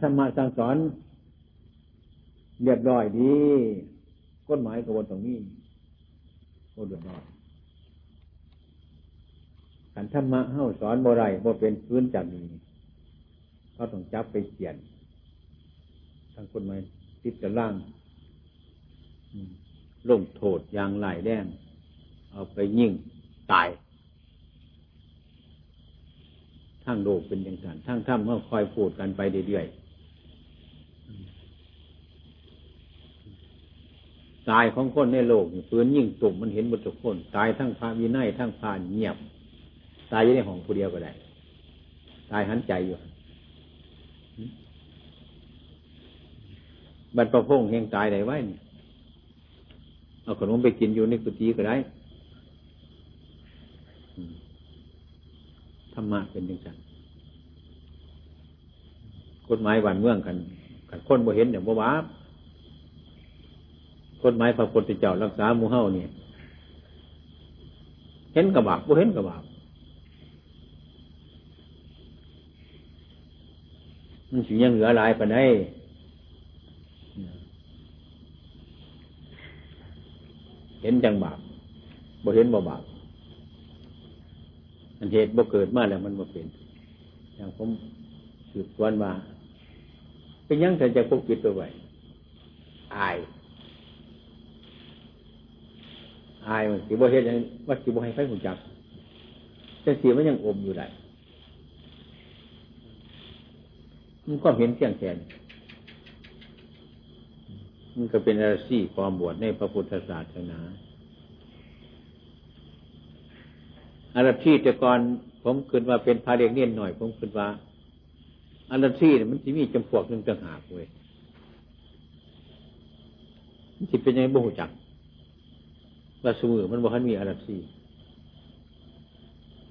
ธรรมะสั่งสอนเรียบร้อยดีกฎหมายกระบวนตรงนี้โคตรเรียบร้อยขันธรรมะเฮ้าสอนบ่ไรบ่เป็นพื้นจากนี้เขาต้องจับไปเขียนทางกฎหมายติดกับร่างลงโทษอย่างหลายแรงเอาไปยิงตายทางโลกเป็นอย่างนั้นทางธรรมเฮ้าคอยพูดกันไปเรื่อยตายของคนในโลกปืนยิ่งตุ่มมันเห็นหมดทุกคนตายทั้งพาวินัยทั้งพาเงียบตายอยู่ในห้องผู้เดียวก็ได้ตายหันใจอยู่บัดประพงแห่งตายได้ไว้เอาขนมไปกินอยู่ในกุฏิก็ได้ธรรมะเป็นจังซั่นกฎหมายบ้านเมืองกันคนบ่เห็นเนี่ยบ่บาปกฎหมายพระพุทธเจ้ารักษาหมู่เฮานี่เห็นก็บาปบ่เห็นก็บาปมันสิยังเหลือหลายปานใดเห็นจังบาปบ่เห็นบ่บาปอันเหตุบ่เกิดมาแล้วมันบ่เป็นอย่างผมสืบสวนว่าเป็นยังแต่จะปกปิดตัวไว้อายมันสิบ่เฮ็ดยังว่าสิบ่ให้ใครรู้จักแต่สิมันยังอมอยู่ได้มันก็เห็นเที่ยงแทนมันก็เป็นราศีความบวชในพระพุทธศาสนาอารชีแต่ก่อนผมคิดว่าเป็นพระเด็กเนียนหน่อยผมคิดว่าอารชีมันสิมีจำพวกนึงต่างหากเว้ยมันสิเป็นยังบ่รู้จักว่าสมือมันบ่ทันมีอารักษี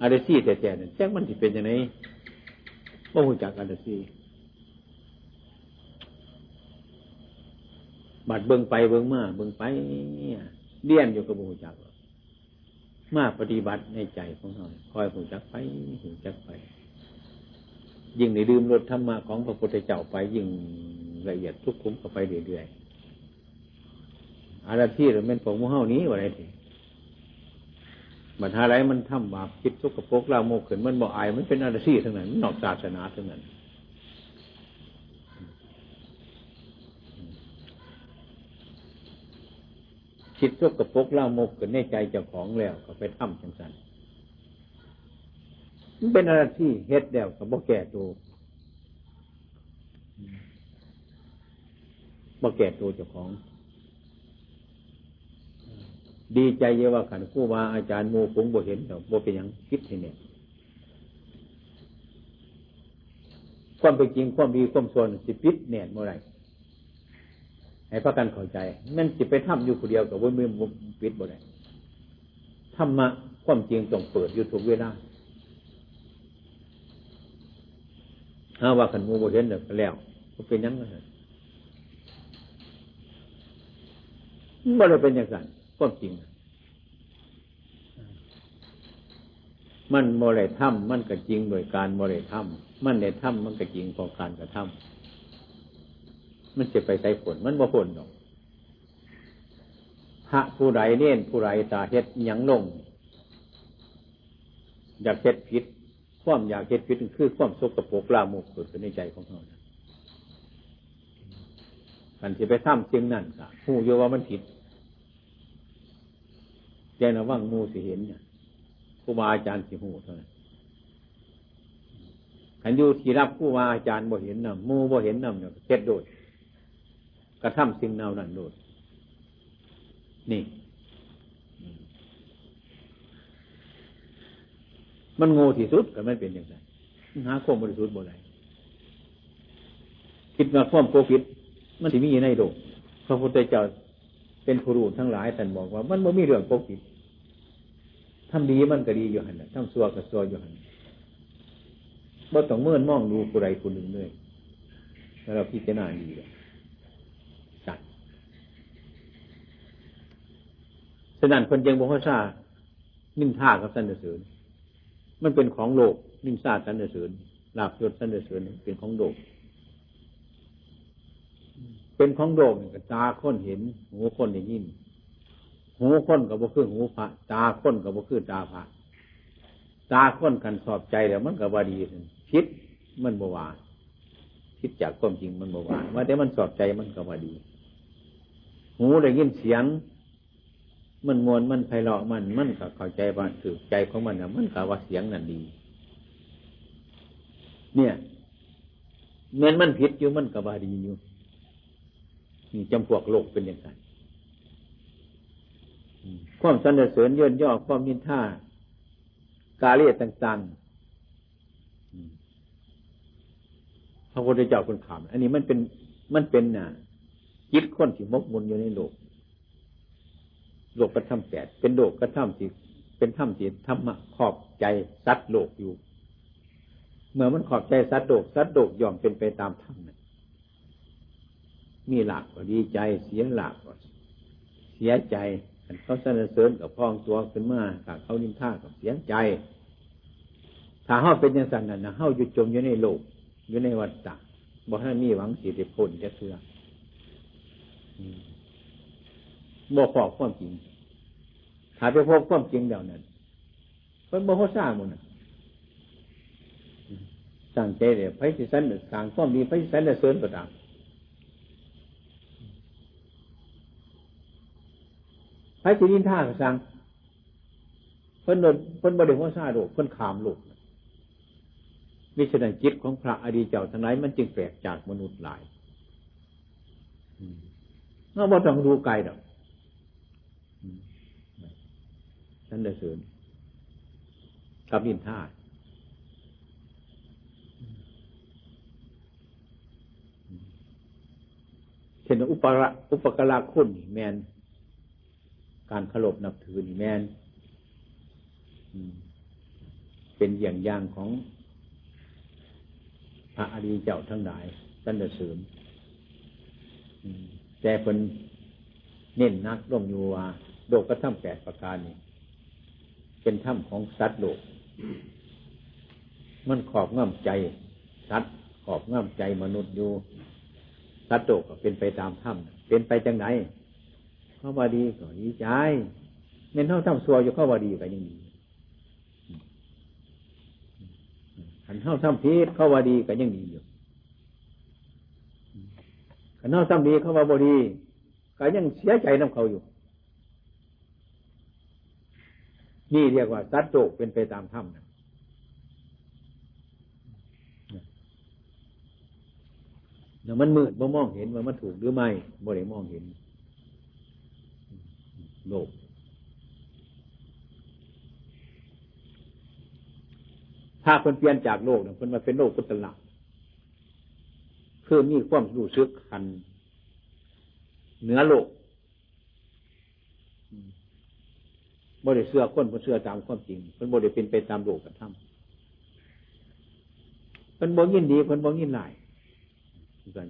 อารักษีแต่นั่นแจ้งมันสิเป็นจังได๋บ่รู้จักอารักษีบัดเบิ่งไปเบิ่งมาเบิ่งไปเรียนอยู่ก็บ่รู้จักมาปฏิบัติในใจของเราคอยรู้จักไปรู้จักไปยิ่งได้ดื่มรสธรรมะของพระพุทธเจ้าไปยิ่งละเอียดทุกขุมเข้าไปเรื่อยๆอะไรที่หรือเป็นพวกหมู่เฮานี้ว่าได้ติบัดหาไรมันทำบาปคิดสกปรกลามกขึ้นมันบ่อายมันเป็นอะไรที่ทั้งนั้นมันนอกศาสนาทั้งนั้นคิดสกปรกลามกขึ้นในใจเจ้าของแล้วก็ไปทำจังซั่นมันเป็นอะไรที่เฮ็ดแล้วก็บ่แก้ตัวบ่แก้ตัวเจ้าของดีใจเยอะว่าขันครูบาอาจารย์โมผงบ่เห็นดอกบ่เป็นหยังคิดให้แน่ความเป็นจริงความดีความส่วนสิปิดแน่นบ่ได้ให้พากันเข้าใจมันสิไปทำอยู่ผู้เดียวก็บ่มีปิดบ่ได้ธรรมะความจริงต้องเปิดอยู่ทุกเวลาถ้าว่าขันมูบ่เห็นดอกก็แล้วบ่เป็นหยังนะบ่ได้เป็นจังซั่นความจริงมันโมเลธรรมมันก็จริงโดยการโมเลธรรมมันเลธรรมมันก็จริงของการกระทำมันจะไปใส่ผลมันบ่ผลหรอกพระผู้ใดเล่นผู้ใดตาเฮ็ดหยังลงอยากเฮ็ดผิดความอยากเฮ็ดผิดคือความสกปรกลามกเกิดขึ้นในใจของเขาการที่ไปทำจึงนั่นก็ฮู้อยู่ว่ามันผิดใจนะว่างมูสิเห็นเนี่ยครูบาอาจารย์สิหูเท่านั้นขันอยู่ที่รับครูบาอาจารย์บ่เห็นนำมูบ่เห็นนำเนี่ยเท็ดโดดกระทำสิ่งแนวนั้นโดดนี่มันงูที่สุดก็มันเป็นอย่างไรหาความบริสุทธิ์บ่ได้คิดว่าความโกผิดมันสิมีอยู่ในโลกพระพุทธเจ้าเป็นผู้รู้ทั้งหลายท่านบอกว่ามันบ่มีเรื่องปกปิดทำดีมันก็ดีอยู่หั่นน่ะทำชั่วก็ชั่วอยู่หั่นบ่ต้องเมินมองดูผู้ใดผู้หนึ่งเลยแล้วเราพิจารณาดีแล้วจัดฉะนั้นคนจึงบ่เข้าซ่านินทากับสรรเสริญมันเป็นของโลกนินทาสรรเสริญลาภยศสรรเสริญเป็นของโลก เป็นของโลกนี่ก็ตาคนเห็นหูคนได้ยินหูคนก็บ่คือหูพระตาคนก็บ่คือตาพระตาคนกันสอบใจแล้วมันก็บ่ดีผิดมันบ่ว่าผิดจากความจริงมันบ่ว่าว่าแต่มันสอบใจมันก็บ่ดีหูได้ยินเสียงมันมวนมันไพเราะมันก็เข้าใจว่าถูกใจของมันน่ะมันก็ว่าเสียงนั่นดีเนี่ยแม้นมันผิดอยู่มันก็บ่ดีอยู่นี่จำพวกโลกเป็นอย่างไรความสรรเสริญย่นย่อความนินทากาเรียต่างๆพระพุทธเจ้าคนขามอันนี้มันเป็นน่ะจิตคนที่มกมุ่นอยู่ในโลกโลกกระทำแปดเป็นโลกกระทำที่เป็นธรรมที่ธรรมะขอบใจสัตว์โลกอยู่เมื่อมันขอบใจสัตว์โลกยอมเป็นไปตามธรรมมีหลักก็ดีใจเสียหลักก็เสียใจเขาสรรเสริญกับพ้องตัวขึ้นมาถ้าเขานินทากับเสียใจถ้าเฮาเป็นอย่างนั้นนะเฮาอยู่จมอยู่ในโลกอยู่ในวัฏจักรบ่ให้มีหวังสิได้พ้นจักเทื่อบ่พอความจริงถ้าไปพบความจริงแล้วนั้นเพิ่นบ่ฮู้ซ่าหมดน่ะตั้งใจได้ไผสิสรรเสริญสร้างความดีไผสิสรรเสริญก็ตามไผสินินทาก็สั่งเพิ่นบ่ได้หัวซ่าโลกเพิ่นขามโลกมิฉะนั้นจิตของพระอริยเจ้าทั้งหลายมันจึงแปลกจากมนุษย์หลายเราบ่ต้องดูไกลดอกนั่นได้เสริญกับนินทาเช่นอุปการะคุณนี่แม่นการเคารพนับถือนี่แม่นเป็นอย่างอย่างของพระอริยเจ้าทั้งหลายท่านได้เสริญแต่เพิ่นเน้นนักลงอยู่ว่าโลกธรรมแปดประการนี่เป็นธรรมของสัตว์โลกมันขอบง่ำใจสัตว์ขอบง่ำใจมนุษย์อยู่สัตว์โลกก็เป็นไปตามธรรมเป็นไปจังไหนเข้าว่าดีก็ดีใจเน้นเท่าทำซัวอยู่เข้าว่าดีก็ยังดีขันเท่าทำผิดเข้าว่าดีก็ยังดีอยู่ขันเท่าทำดีเข้าว่าบ่ดีก็ยังเสียใจน้ำเขาอยู่นี่เรียกว่าสัตว์โลกเป็นไปตามธรรมนะแล้วมันมืดบ่มองเห็นว่ามันถูกหรือไม่บ่ได้มองเห็นโลกถ้าคนเปลี่ยนจากโลกเนี่ยคนมาเป็นโลกกุศลละเพื่อมีความรู้สึกขันเหนือโลกบ่ได้เชื่อคนบ่เชื่อตามความจริงเพิ่นบ่ได้เป็นไปตามโลกธรรมเพิ่นบ่ยินดีเพิ่นบ่ยินร้ายกัน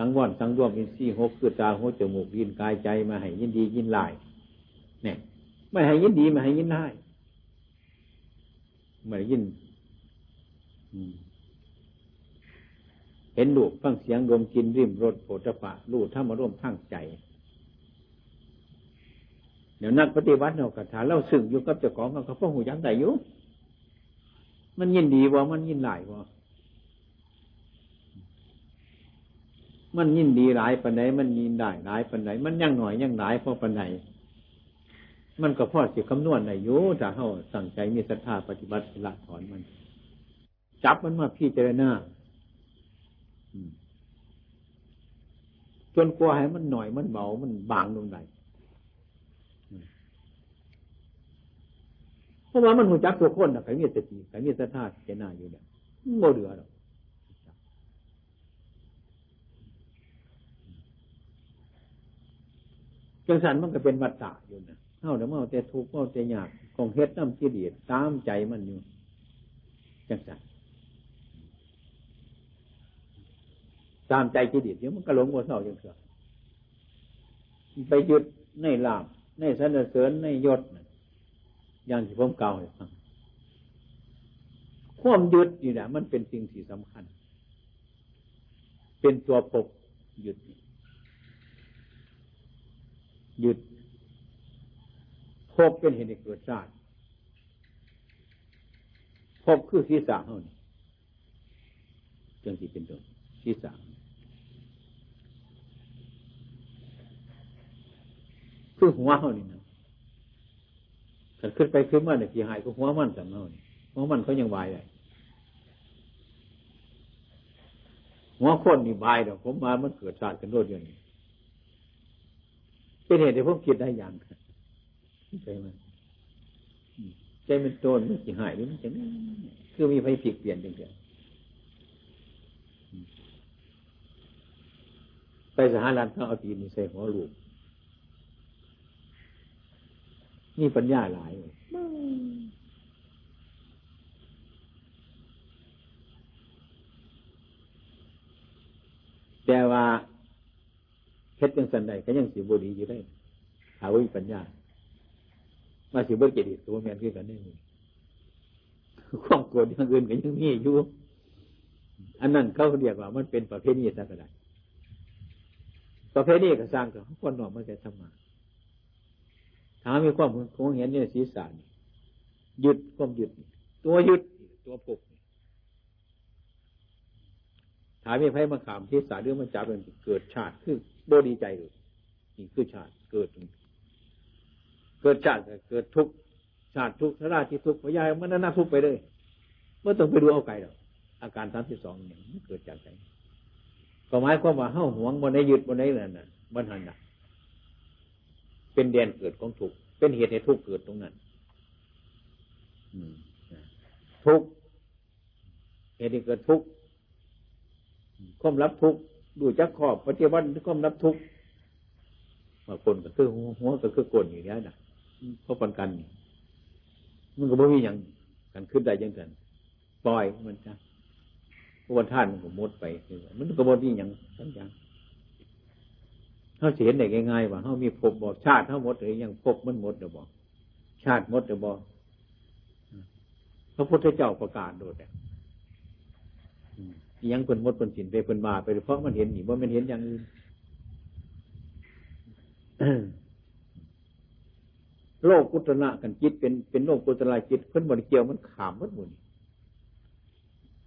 สังวรสังรวมอินทรีย์6คือตาหูจมูกลิ้นกายใจมาให้ยินดียินร้ายเนี่ยไม่ให้ยินดีไม่ให้ยินร้ายไม่ได้ยินเห็นรูปฟังเสียงดมกลิ่นลิ้มรสโผฏฐัพพะรู้ธรรมอารมณ์ทางใจเดี๋ยวนักปฏิวัติเรากระถาเล่าซึ่งอยู่กับเจ้าของเขาพ่อหูยักษ์ใดอยู่มันยินดีวะมันยินหลายวะมันยินดีหลายปันไหนมันยินได้หลายปันไหนมันยังหน่อยยังหลายพอปันไหนมันก็พอสิคำนวณไหนอยู่ถ้าเขาสั่งใจมีศรัทธาปฏิบัติละถอนมันจับมันมาพิจารณาจนกลัวให้มันหน่อยมันเบามันบางลงไหนเพราะว่ามันหูจักตัวคนนะใครมีสติใครมีศรัทธาเจน่าอยู่เนี่ยโมเดือดหรอกจังสันมันก็เป็นวัฏฏะอยู่นะเข้าเดี๋ยวมันเอาแต่ทุกข์เอาแต่ยากของเฮ็ดน้ำขี้เดียดตามใจมันอยู่จังสันตามใจขี้เดียดเดี๋ยวมันก็หลงวัวเศร้าจังเสือไปยึดในลาภในสรรเสริญในยศอย่างที่ผมกล่าวให้ฟังความยึดนี่แหละมันเป็นสิ่งที่สำคัญเป็นตัวปก หยุดพบเป็นเหตุให้เกิดชาติพบคือศีรษะเท่านี้จังสิเป็นต้นศีรษะคือหัวเท่านี้นะขันขึ้นไปขึ้นมาเนี่ยที่หายก็หัวมันสำเนาเนี่ยหัวมันเขายังวายเลยหัวคนนี่บายเดี๋ยวผมมามันเกิดชาติกันโดดเดียวนี่เป็นเหตุที่ผมคิดได้อย่างใจมันโจรมันจะหายหรือมันจะไม่คือมีไฟผิดเปลี่ยนจริงเดียวไปสหรัฐเขาเอาตีนใส่หัวลูกนี่ปัญญาหลายแต่ว่าเพชรยังสันใดก็ยังสีบุรีอยู่ได้หาวิปัญญามาสีบุรีเกดิตัวแมนขึ้นกันได้เลยความโกรธยังเกินกันยังมีอยู่อันนั้นเขาเรียกว่ามันเป็นประเภทนี้สักระดับประเภทนี้ก็สร้างกับคนหน่อมาแก่ธรรมะถามมีความคงเห็นเนี่ยศีรษะหยุดความหยุดตัวหยุดตัวปลุกถามมีไพ่มาขามที่สาเรื่องมันจับเป็นเกิดชาติคือโดดีใจเลยนี่คือชาติเกิดชาติเกิดทุกชาติทุกชราที่ทุกพยายมันน่าทุกไปเลยเมื่อต้องไปดูเอาไกลแล้วอาการ32เนี่ยมันเกิดจากใจก็หมายความว่าเห่าหวงบนไหนยึดบนไหนนั่นน่ะบนหันน่ะเป็นแดนเกิดของทุกเป็นเหตุให้ทุกเกิดตรงนั้นทุกเหตุที่เกิดทุกความรับทุกข์ดูจักขอบปฏิวัติความรับทุกข์มาคนก็คือหัวก็คือกลนอย่างนี้นะเพราะปันกันมันก็ไม่มีอย่างกันขึ้นได้ยังกันปล่อยมันจ้ะเพราะวันท่านมันก็มดไปมันก็บ่มีอย่างทั้งอย่างเขาเห็นได้ง่ายๆว่าเขามีภพบอกชาติเขาหมดหรือยังภพมันหมดหรือบอกชาติหมดหรือบอกพระพุทธเจ้าประกาศโดดเนี่ยยังคนมดคนสินไปคนมาไปเพราะมันเห็นหนิว่ามันเห็นอย่างอื่น โลกกุศลกันจิตเป็นโลกกุศลจิตเพิ่นบ่ได้เกี่ยวมันขามหมดหมู่นี่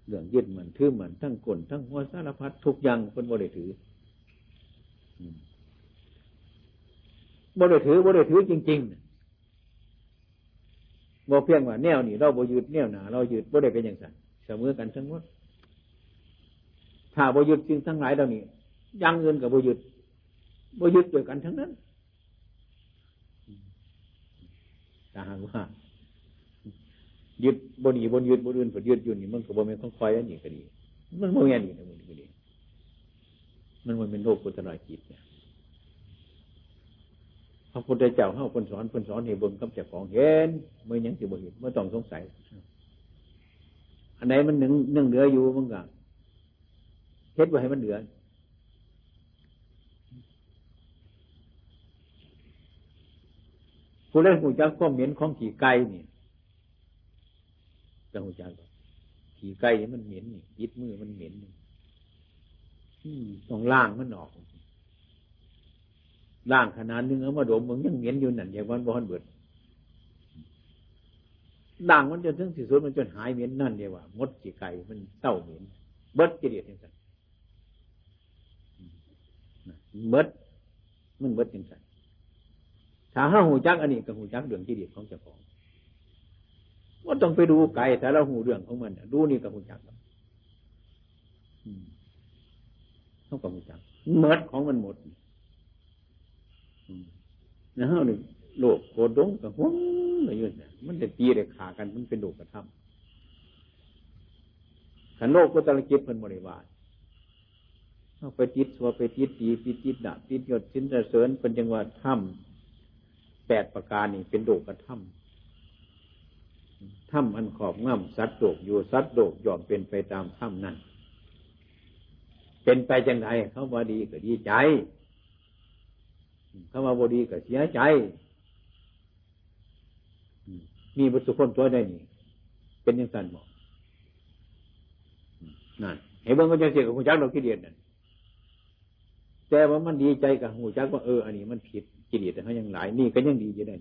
เรื่องยึดมันถือมันทั้งกลนทั้งหัวสารพัดทุกอย่างเพิ่นบ่ได้ถือบ่ได้ถือจริงๆบ่เพียงว่าแนวนี่เราบ่ยึดแนวหน้าเรายึดบ่ได้เป็นอย่างนั้นเสมอกันทั้งหมดถ้าบ่หยุดสิ่งทั้งหลายเหล่านี้ยังเงินกับบ่หยุดด้วยกันทั้งนั้นถ้าหากว่าหยุดบ่ดีบ่หยุดบ่อื่นบ่หยุดอยู่นี่มันก็บ่แม่นของคอยอันนี้ก็ดีมันบ่แม่นนี่นะมันก็ดีมันบ่เป็นโลกุตระจิตเนี่ยพระพุทธเจ้าเฮาเพิ่นสอนให้เบิ่งกับเจ้าของเห็นมื้อยังสิบ่เห็นบ่ต้องสงสัยอันไหนมันนึ่งเหลืออยู่มันก็เฮ็ดไว้ให้มันเหลือผู้เล่นหูจักความเหม็นของขี่ไก่นี่จะหูจักขี่ไก่นี่มันเหม็นนี่ยิดมือมันเหม็นต้องล่างมันออกล่างขนาดนึงเอามาดมมึงยังเหม็นอยู่นั่นอย่างวันบ่ฮั่นเบิดล่างมันจนถึงที่สุดมันจนหายเหม็นนั่นเดียวว่ามดขี่ไก่มันเศร้าเหม็นเบิดกิเลสจังซั่นมันเบิดจังซั่นถ้าเฮาฮู้จักอันนี้ก็ฮู้จักเรื่องกิเลสของเจ้าของบ่ต้องไปดูไกลถ้าเราฮู้เรื่องของมันน่ะดูนี่ก็ฮู้จักเฮาก็ฮู้จักเบิดของมันหมดนะเฮานี่โลภโกรธหลงก็หวงก็อยู่น่ะมันได้ตีได้ฆ่ากันมันเป็นโลภธรรมขันโลกก็ตะละกิจเป็นบริวารเอาไปติดสัวไปติดตีไปติดดาบติดยศสินเสริญเป็นจังหวะถ้ำ8ประการนี่เป็นโลกกระถ้ำอันขอบง่ำสัตว์โลกอยู่สัตว์โลกยอมเป็นไปตามถ้ำนั่นเป็นไปจังไดเขาว่าดีก็ดีใจเขาว่าบ่ดีก็เสียใจมีบุตรสุขคนตัวได้นี่เป็นยังสันบอกนั่นไอ้เบิ่งก็จะเสียกับคุณจักรเราขี้เดียดนั่น แต่ว่ามันดีใจกับหูจักว่าอันนี้มันผิดกิเลสเขายังหลายนี่ก็ยังดีอยู่ได้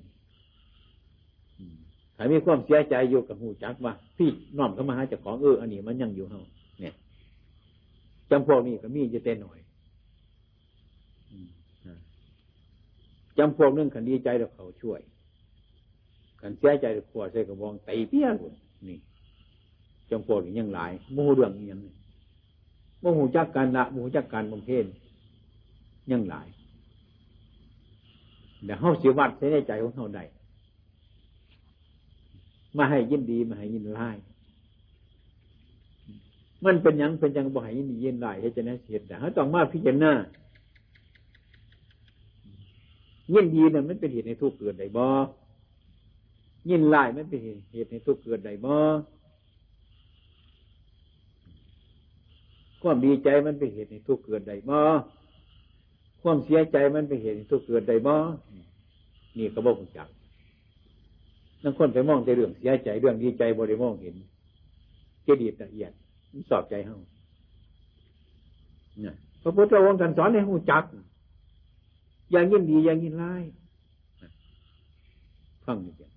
ถ้ามีความเสียใจอยู่กับหูจักว่าพี่น้อมเข้ามาหาเจ้าของอันนี้มันยังอยู่เฮาเนี่ยจำพวกนี้ก็มีจะเต้นหน่อยจำพวกนึงขันดีใจแล้วเขาช่วยขันเสียใจแล้วขวดใส่กระบองตีเปี้ยหมดนี่จำพวกนี้ยังหลายโมโหเรื่องยังโมโหจักการละโมโหจักการบำเพ็ญยังหลายแต่เฮาสิวัดใส่ในใจของเฮาได้มาให้ยินดีมาให้ยินร้ายมันเป็นหยังเป็นจังบ่ให้ยินดียินร้ายเฮ็ดจังได๋สิเฮ็ดได้เฮาต้องมาพิจารณายินดีน่ะมันเป็นเหตุให้ทุกข์เกิดได้บ่ยินร้ายมันเป็นเหตุให้ทุกข์เกิดได้บ่ความดีใจมันเป็นเหตุให้ทุกข์เกิดได้บ่ความเสียใจมันเป็นเหตุให้ทุกข์เกิดได้บ่นี่ก็บ่รู้จักนั่งคนไปมองแต่เรื่องเสียใจเรื่องดีใจบ่ได้มองเห็นเจดีย์ละเอียดมันสอบใจเฮาเนี่ยพระพุทธองค์ท่านสอนให้รู้จักอย่างยินดีอย่างยินร้ายฟังนี่จ้ะ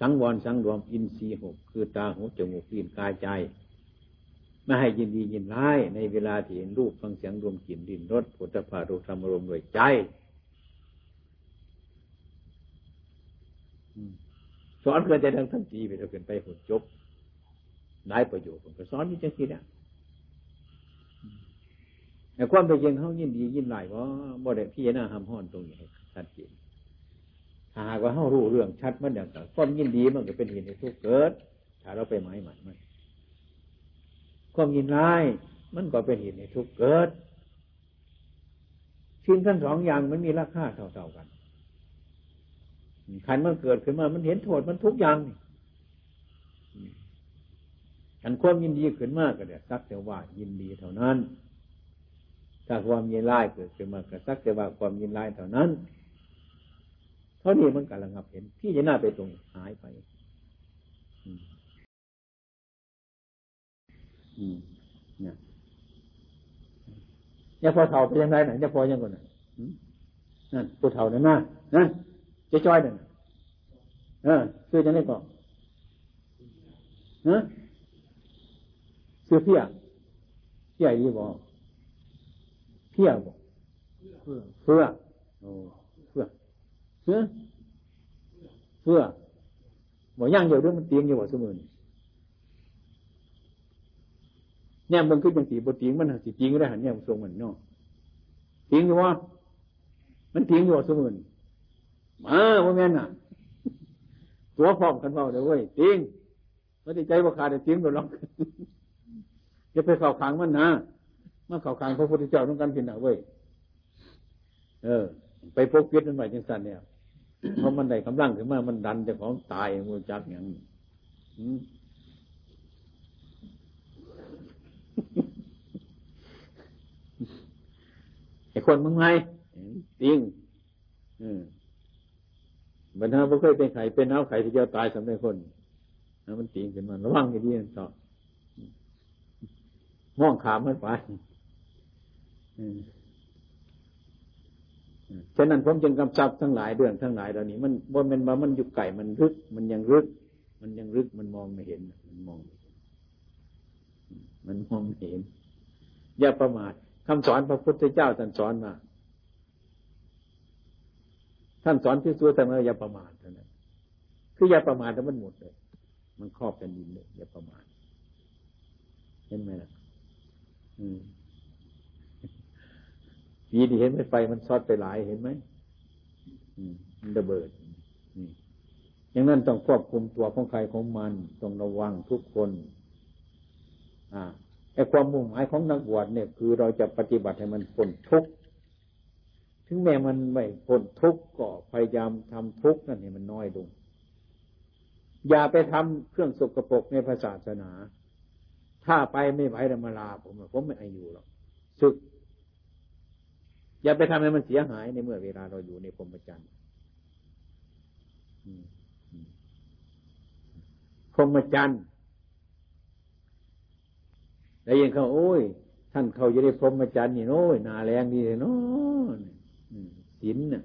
สังวรสังรวมอินทรีย์6คือตาหูจมูกลิ้นกายใจไม่ให้ยินดียินร้ายในเวลาที่เห็นรูปฟังเสียงรวมกลิ่นลิ้มรสโผฏฐัพพะรูปธรรมรวมด้วยใจสอนเกินใจทั้งจีไปเราเกินไปหดจบได้ประโยชน์ผมก็สอนนี่จังสิเนี่ยแต่ความเป็นจริงเขายินดียินร้ายเพราะบ่ได้พี่หน้าห้ามห้อนตรงนี้ชัดเจนหากว่าเขารู้เรื่องชัดมันอย่างต่างความยินดีมันก็เป็นเหตุให้ทุกข์เกิดถ้าเราไปหมายมันความยินร้ายมันก็เป็นเหตุให้ทุกข์เกิดชิ้นทั้งสองอย่างมันมีราคาเท่าๆกันขันมันเกิดขึ้นมามันเห็นโทษมันทุกอย่างขันความยินดีขึ้นมากก็เดี๋ยวสักแต่ว่ายินดีเท่านั้นถ้าความยินร้ายเกิดขึ้นมาก็สักแต่ว่าความยินร้ายเท่านั้นเท่านี้มันก็ระงับเห็นที่จะน่าไปตรงหายไปเนี่ยพอเท่าไปยังไงเนี่ยพอยังก่อนนั่นพอเท่านั่นนะนะจะจ้อยนั่นซื้อจะได้ก่อนนะซื้อเพี้ยอีบ่เพี้ยบ่เพื่อโอ้เพื่อบ่ย่างเดียวเรื่องมันเตียงอยู่ว่าซุมื้อนี้แนมเบิ่งคือจังสิบ่เตียงมันสิจริงได้หั่นแนมทรงมันเนาะเตียงอยู่บ่มันเตียงอยู่ว่าซุมื้อนี้มาบ่แม่นน่ะตัวพร้อมกันเว้าเด้อเว้ยจริงบ่ได้ใจบ่ขาดจริงโดนหรอกอย่าไปเข้าข้างมันนะมาเข้าข้างพระพุทธเจ้านำกันกินน่ะเว้ยไปพกเพียรมันไว้จังซั่นเนี่ยเพราะมันได้กำลังขึ้นมามันดันเจ้าของตายบ่จักหยังไอ้คนมึงไงจริงบรรดาบ่เคยเป็นไข่เป็นเอาไข่ที่เจ้าตายสำเร็จคนนะมันตีงขึ้นมาระวังให้ดีนั่นต่อห้องขามมันไปฉะนั้นผมจึงกำชับทั้งหลายเรื่องทั้งหลายเหล่านี้มันบ่แม่นว่ามันอยู่ไกลมันลึกมันยังลึกมันมองไม่เห็นมันมองไม่เห็นอย่าประมาทคำสอนพระพุทธเจ้าท่านสอนมาท่านสอนที่สุดแต่อย่าประมาทเท่านั้นคืออย่าประมาทแล้วมันหมดเลยมันครอบกันดินเลยอย่าประมาทเห็นไหมล่ะปีที่เห็นไฟมันช็อตไปหลายเห็นไหมมันระเบิดนี่อย่างนั้นต้องควบคุมตัวของใครของมันต้องระวังทุกคนไอ้ความมุ่งหมายของนักบวชเนี่ยคือเราจะปฏิบัติให้มันพ้นทุกข์ถึงแม้มันไม่พ้นทุกข์ก็พยายามทำทุกข์นั่นให้มันน้อยลงอย่าไปทำเครื่องสกปรกในพระศาสนาถ้าไปไม่ไหวแล้วมาลาผมไม่อายุหรอกศึกอย่าไปทำให้มันเสียหายในเมื่อเวลาเราอยู่ในพรหมจรรย์พรหมจรรย์ได้ยินเขาโอ้ยท ท่านเขาจะได้พรหมจรรย์นี่โน้ยนาแรงดีเลยเนาะศีลน่ะ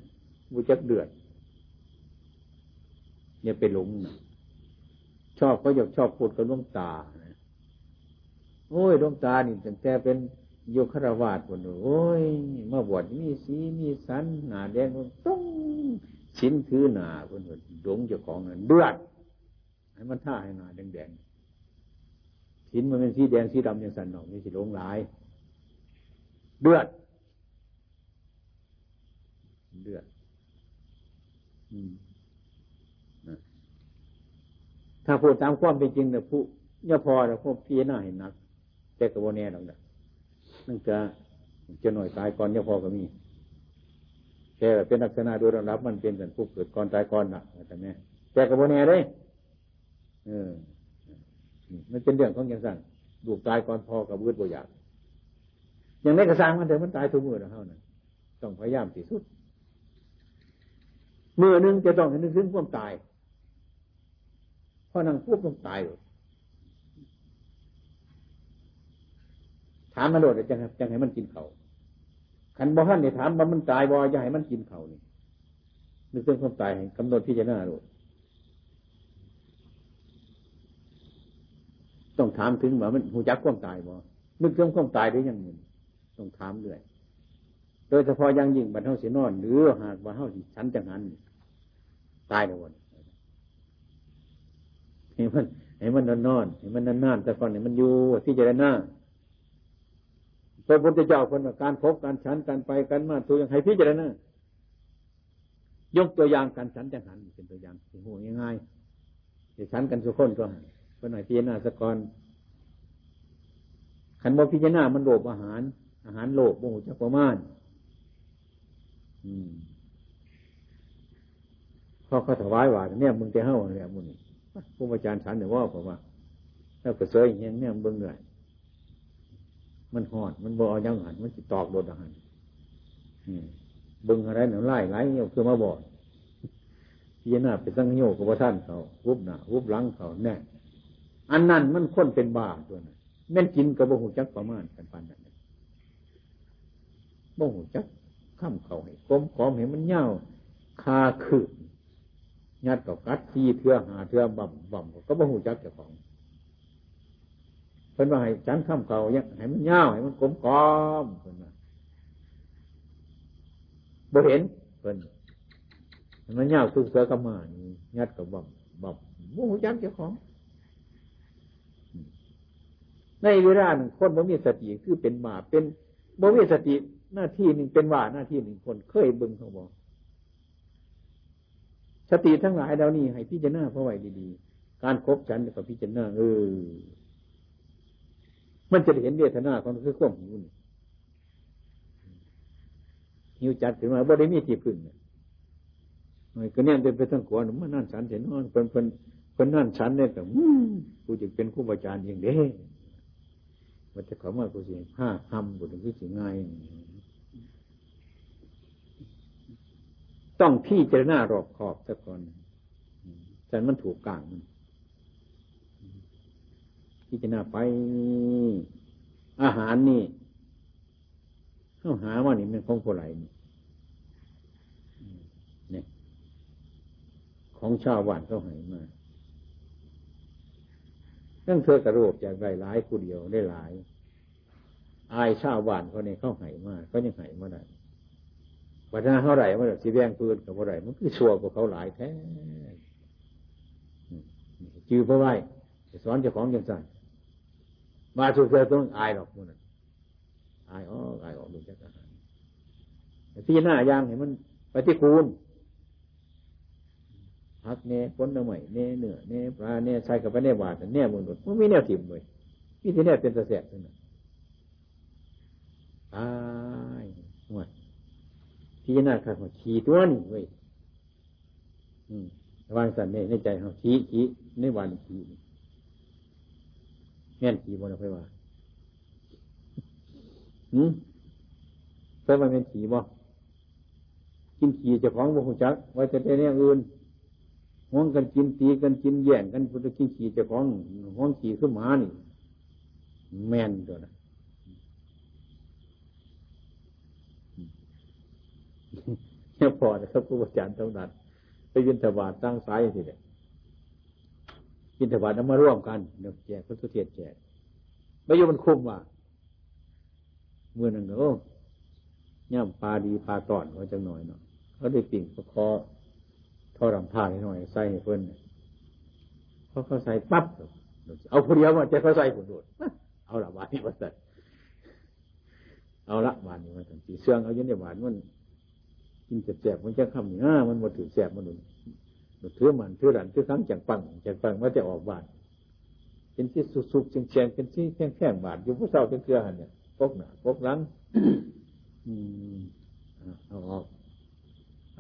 บูจักเดือดเนี่ยไปหลงนะชอบเขาอยากชอบพูดกับดวงตาโอ้ยดวงตานี่ตั้งแต่เป็นโยคารวาสคนหนูโอ้ยมาบวชมีสีมีสันหนาแดงต้องชิ้นคือหนาคนหนูดวงเจ้าของนั่นเดือดให้มันท่าให้หนาแดงๆชิ้นมันเป็นสีแดงสีดำอย่างสันหนองนี่สิหลงหลายเดือดเดือดถ้าพูดตามความเป็นจริงเนี่ยผู้ย่อพอแล้วพวกพี่น่าเห็นนักแต่กระโบแน่หรอกนะนั่นก็จะหน่อยตายก่อนย่อพอก็มีแต่เป็นลักษณะโดยรับมันเป็นสันผู้เกิดก่อนตายก่อนหนักแต่แม่แต่กระโบแน่เลยมันเป็นเรื่องของอย่างสั้นดูตายก่อนพอกับวืดบ่อยากอย่างนี้กระซังมันเถอะมันตายทุกมือนะเท่านั้นต้องพยายามที่สุดมือนึงจะต้องเห็นนึกถึงความตายเพราะนั่งพูดต้องตายหรอกถามมาโดดจะให้มันกินเขาขันบ่ฮั่นเนี่ยถามว่ามันตายบ่จะให้มันกินเขานี่นึกถึงความตายกำหนดพิจารณาโดดต้องถามถึงว่ามันหูจักความตายบ่นึกถึงความตายได้ยังไงต้องถามด้วยโดยเฉพาะยังยิ่งบรรเทาเสียนอนหรือหากบรรเทาสิชั้นจังหันตายแล้ววันให้มันนอนให้มันนานๆแต่ก่อนเนี่ยมันอยู่ที่จะได้หน้าพระพุทธเจ้าคนว่าการพบการชั้นการไปการมาตัวอย่างให้พิจารณายกตัวอย่างการชั้นจังหันเป็นตัวอย่างที่หูง่ายๆจะชั้นกันสุขคนก็คนไหนพิจารณาสักก่อนขันโมพิจารณามันโลภอาหารโลภโมโหจักประมาณพอเขาถวายหวานเนี่ยมึงจะเฮ้าเนี่ยมึงพระอาจารย์ฉันเนี่ยว่าผมว่าถ้าเกิดเสยอย่างนี้เนี่ยมึงเหนื่อยมันหอดมันบ่เอายังหันมันจิตตอกโดนหันบึงอะไรหนึ่งไล่เนี่ยคือมาบ่นพิจารณาเป็นสังโยกกับพระท่านเขาวุบหน้าวุบหลังเขาแน่อันนั้นมันค้นเป็นบาตัวนั้นแม่นกินกับโมโหจักประมาณกันปันนั้นโมโหจักข้ามเขาให้ก้มขอมให้มันเน่าคาคืบยัดกับกัดซีเทือหาเทือบ่มก็บ่หูจักเจ้าของเพิ่นว่าให้ฉันข้ามเขาเนี่ยให้มันเน่าให้มันก้มขอมเพิ่นว่าบ่เห็นเพิ่นมันเน่าคือเสือกระม่ายัดกับบ่มบ่หูจักเจ้าของในเวลาหนึ่งคนบ่มีสติคือเป็นบาปเป็นบ่มีสติหน้าที่หนึ่งเป็นว่าหน้าที่หนึ่งคนเคยบึงเขาบอกสติทั้งหลายเรานี่ให้พิจารณาเพราะไว้ดีๆการคบฉันกับพิจารณามันจะเห็นเวทนาของคือความหิวนี่หิวจัดขึ้นมาบ่ได้มีที่พึ่งเลยก็เนี่ยเป็นไปทั้งขวานมันนั่นฉันเห็นนอนเป็นนั่นฉันเนี่ยแต่กูจะเป็นครูบาอาจารย์เองเด้มันจะขอมากูสิผ้าทำบุตรวิจิง่ายต้องพิจารณารอบขอบซะก่อนแต่มันถูกกลางพิจารณาไปอาหารนี่เข้าหาว่านี่มันของผู้ไรนี่ของชาวบ้านเขาให้มาตั้งเธอกระโดดจากใบหลายคู่เดียวได้หลายอายชาวบ้านเขาเนี่ยเขาให้มาก็ยังให้มาได้วัฒนาเท่าไหร่มันแบบสีแดงปืนกับอะไรมันคือชัวกว่าเขาหลายแท้จือเพราะว่าสอนเจ้าของยังสั่นมาสุดเธอต้องอายหรอกมันอายออกดูจากอาหารที่หน้ายางเห็นมันปฏิกูลพักเน่พ้นละใหม่เน่เนื้อเน่ปลาเน่ใส่กับไปเน่บาดเน่มันหมดมันไม่แน่ถิ่มเลยวิธีแน่เป็นตะแสบเลยนะอายหมดพิจารณาข้าวขี้ตัวนี่เว้ยระวังสันเนี่ยในใจเขาขี้ในวันขี้แง่นขี้บนอะไรวะแต่ว่าเป็นขี้บ่กินขี้จะของบุคคลจักว่าจะได้เนี่ยอื่นห้องกันกินตีกันกินแย่งกันพุทธกินขี้จะของห้องขี้ขึ้นมานี่แม่นตัวนะ เนี่ยพอนะครับครูอาจารย์เท่านั้นไปยินทบาทตั้งสายสิเนี่ยยินทบาทนั้นมาร่วมกันเนี่ยแจกพระสุเทศแจกไม่ยอมมันคุ้มว่ะเมื่อนั่งก็ย่ำปลาดีปลาตอนเขาจังหน่อยเนาะเขาได้ปิ่งประคอท่อรำผ้าหน่อยใส่ให้เพิ่นเขาใส่ปั๊บเอาผู้เดียวมาจะเขาใส่ผู้โดดเอาละบาทนี่มาใส่เอาละบาทนี่มาถึงสีเสื่องเอายินทบาทมันกินแสบๆมันจะคำง่ามันมาถือแสบมันหนุนเถื่อมันเถื่อดันเถื่อทั้งจังปังว่าจะออกบาทเป็นที่สุกๆเฉียงๆเป็นที่แข้งบาทอยู่ผู้เศร้าเป็นเถื่อหันเนี่ยพกหนาพกหลังเอาออก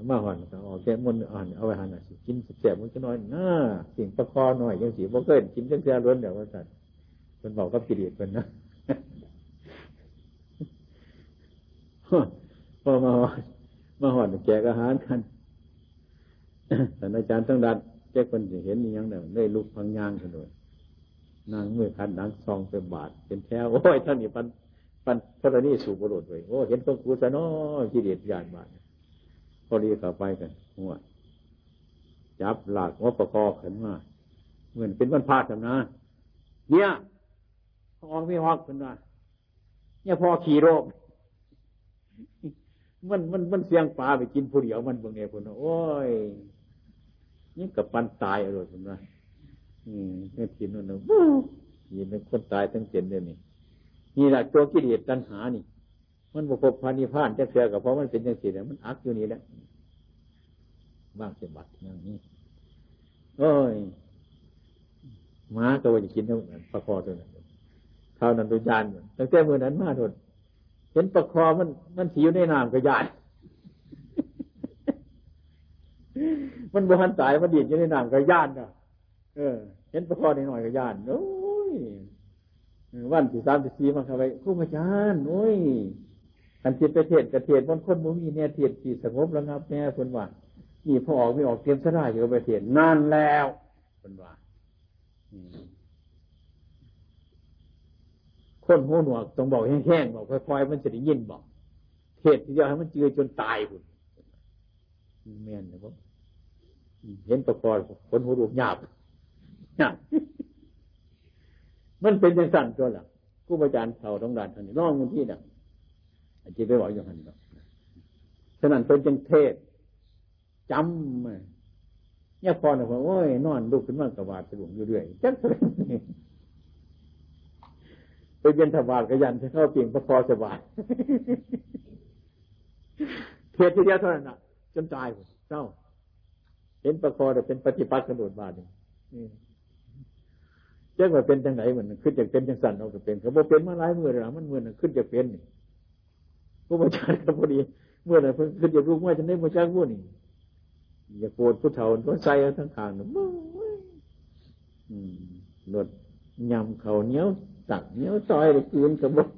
มาห่อนเอาออกแก้มนอ่อนเอาไปหันอ่ะกินแสบมันจะน้อยน่าสิ่งประคอหน่อยยังสีบ่เกินกินจังเถื่อล้วนเดี๋ยวว่าจัดมันบอกกับกิเลสมันนะพอมาหอดแจกอาหารกันแต่อาจารย์ทั้งดัดแจกคนจะเห็นอย่างเดียวได้ลุกพังยางกันด้วยนางมือคันดังซองเป็นบาทเป็นแถวโอ้ยท่านนี่ปันพระนี่สูบบุหรี่ด้วยโอ้เห็นต้องกูซะน้อกิเลสยานบาทพอดีกลับไปกันหัวจับหลักว่าประกอบขึ้นมาเหมือนเป็นวันพาดนะเนี่ยพอไม่ฮอกขึ้นมาเนี่ยพอขี่โรคมันเสียงปลาไปกินผู้เดียวมันเบิ่งเองคนโอ้ยนี่กับปันตายอร่อยคนนะนี่กินนั่นนะนี่เป็นคนตายทั้งเจนเลยนี่แหละตัวกิเลสตัณหานี่มันบุพพานิพานจะเสียกับเพราะมันเป็นอย่างนี้แหละมันอักอยู่นี่แหละบ้างเสียบัตรอย่างนี้โอ้ยม้าตัวจะกินเท่านั้นประคอตัวนั้นเท่านั้นตัวจานตั้งแต่เมื่อนั้นมาโดนเห็นประคอมันสีอยู่ในน้ำกระยาน มันบวมตายมันดีดอยู่ในน้ำกระยานเนาะเห็นประคอหน่อยกระยานโอ้ยวันที่3 ที่ 4มันเข้าไปครูอาจารย์โอ้ยอันที่ประเทศกระเทียนมันคนบ่มีเนี่ยเทียนที่สงบระงับแน่คนว่านี่พอออกไม่ออกเตรียมสลายอยู่ประเทศนานแล้วคนว่าคนหูหนวกต้องบอกแห้งๆบอกค่อยๆมันจะได้ยินบอกเทศที่เดียวให้มันเจือจนตายคุณแม่นนะผมเห็นประกอบคนหูหนวกหยาบมันเป็นอย่างสั่นตัวล่ะครูอาจารย์เฒ่าต้องด่านท่านนี่น้องคนที่น่ะอาจารย์ไปบอกอย่างนั้นครับฉะนั้นเป็นจังเทศจำเนี่ยพอน่ะว่าโอ้ยนอนลุกขึ้นมากระบาดสะดุ้งอยู่เรื่อยจังซั่นไปเย็นทบาทกระยันจะเข้าเปลี่ยนพระพอสบายเทศทีเดียวเท่านั้นจนตายเจ้าเห็นพระพอแต่เป็นปฏิปักษ์กระโดดบาทนี่เจ้าว่าเป็นจังไหนเหมือนขึ้นจากเป็นจังสันเอาก็เป็นเขาบอกเป็นมาหลายมือแล้วมันมือน่ะขึ้นจากเป็นพระอาจารย์ก็พอดีเมื่อน่ะเพิ่งขึ้นจากลูกว่าจะได้มาจากวุ้นนี่อย่าโกรธผู้เฒ่าตัวใส่ทั้งทางหนุ่มหนวดยำเขาเหนียวตักเหนียวซอยเลยคืนกระบอก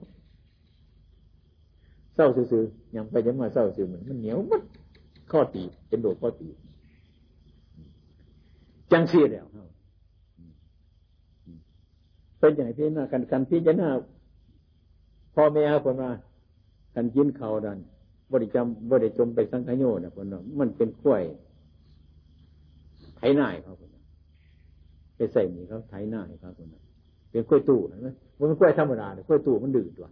เศร้าซื่อยำไปยำมาเศร้าซื่อเหมือนมันเหนียวมัดข้อตีเป็นโดดข้อตีจังเสียแล้วเป็นอย่างพี่นะกันพี่จะหน้าพ่อแม่คนมากันยินเขาดันบริจมไปสังขโยนะคนนั้นมันเป็นกล้วยไถหน่ายเขาคนนั้นไปใส่หนีเขาไถหน่ายเขาคนนั้นเป็นกล้วยตู่เห็นไหมมันเป็นกล้วยธรรมดาแต่กล้วยตู่มันดื้อตัว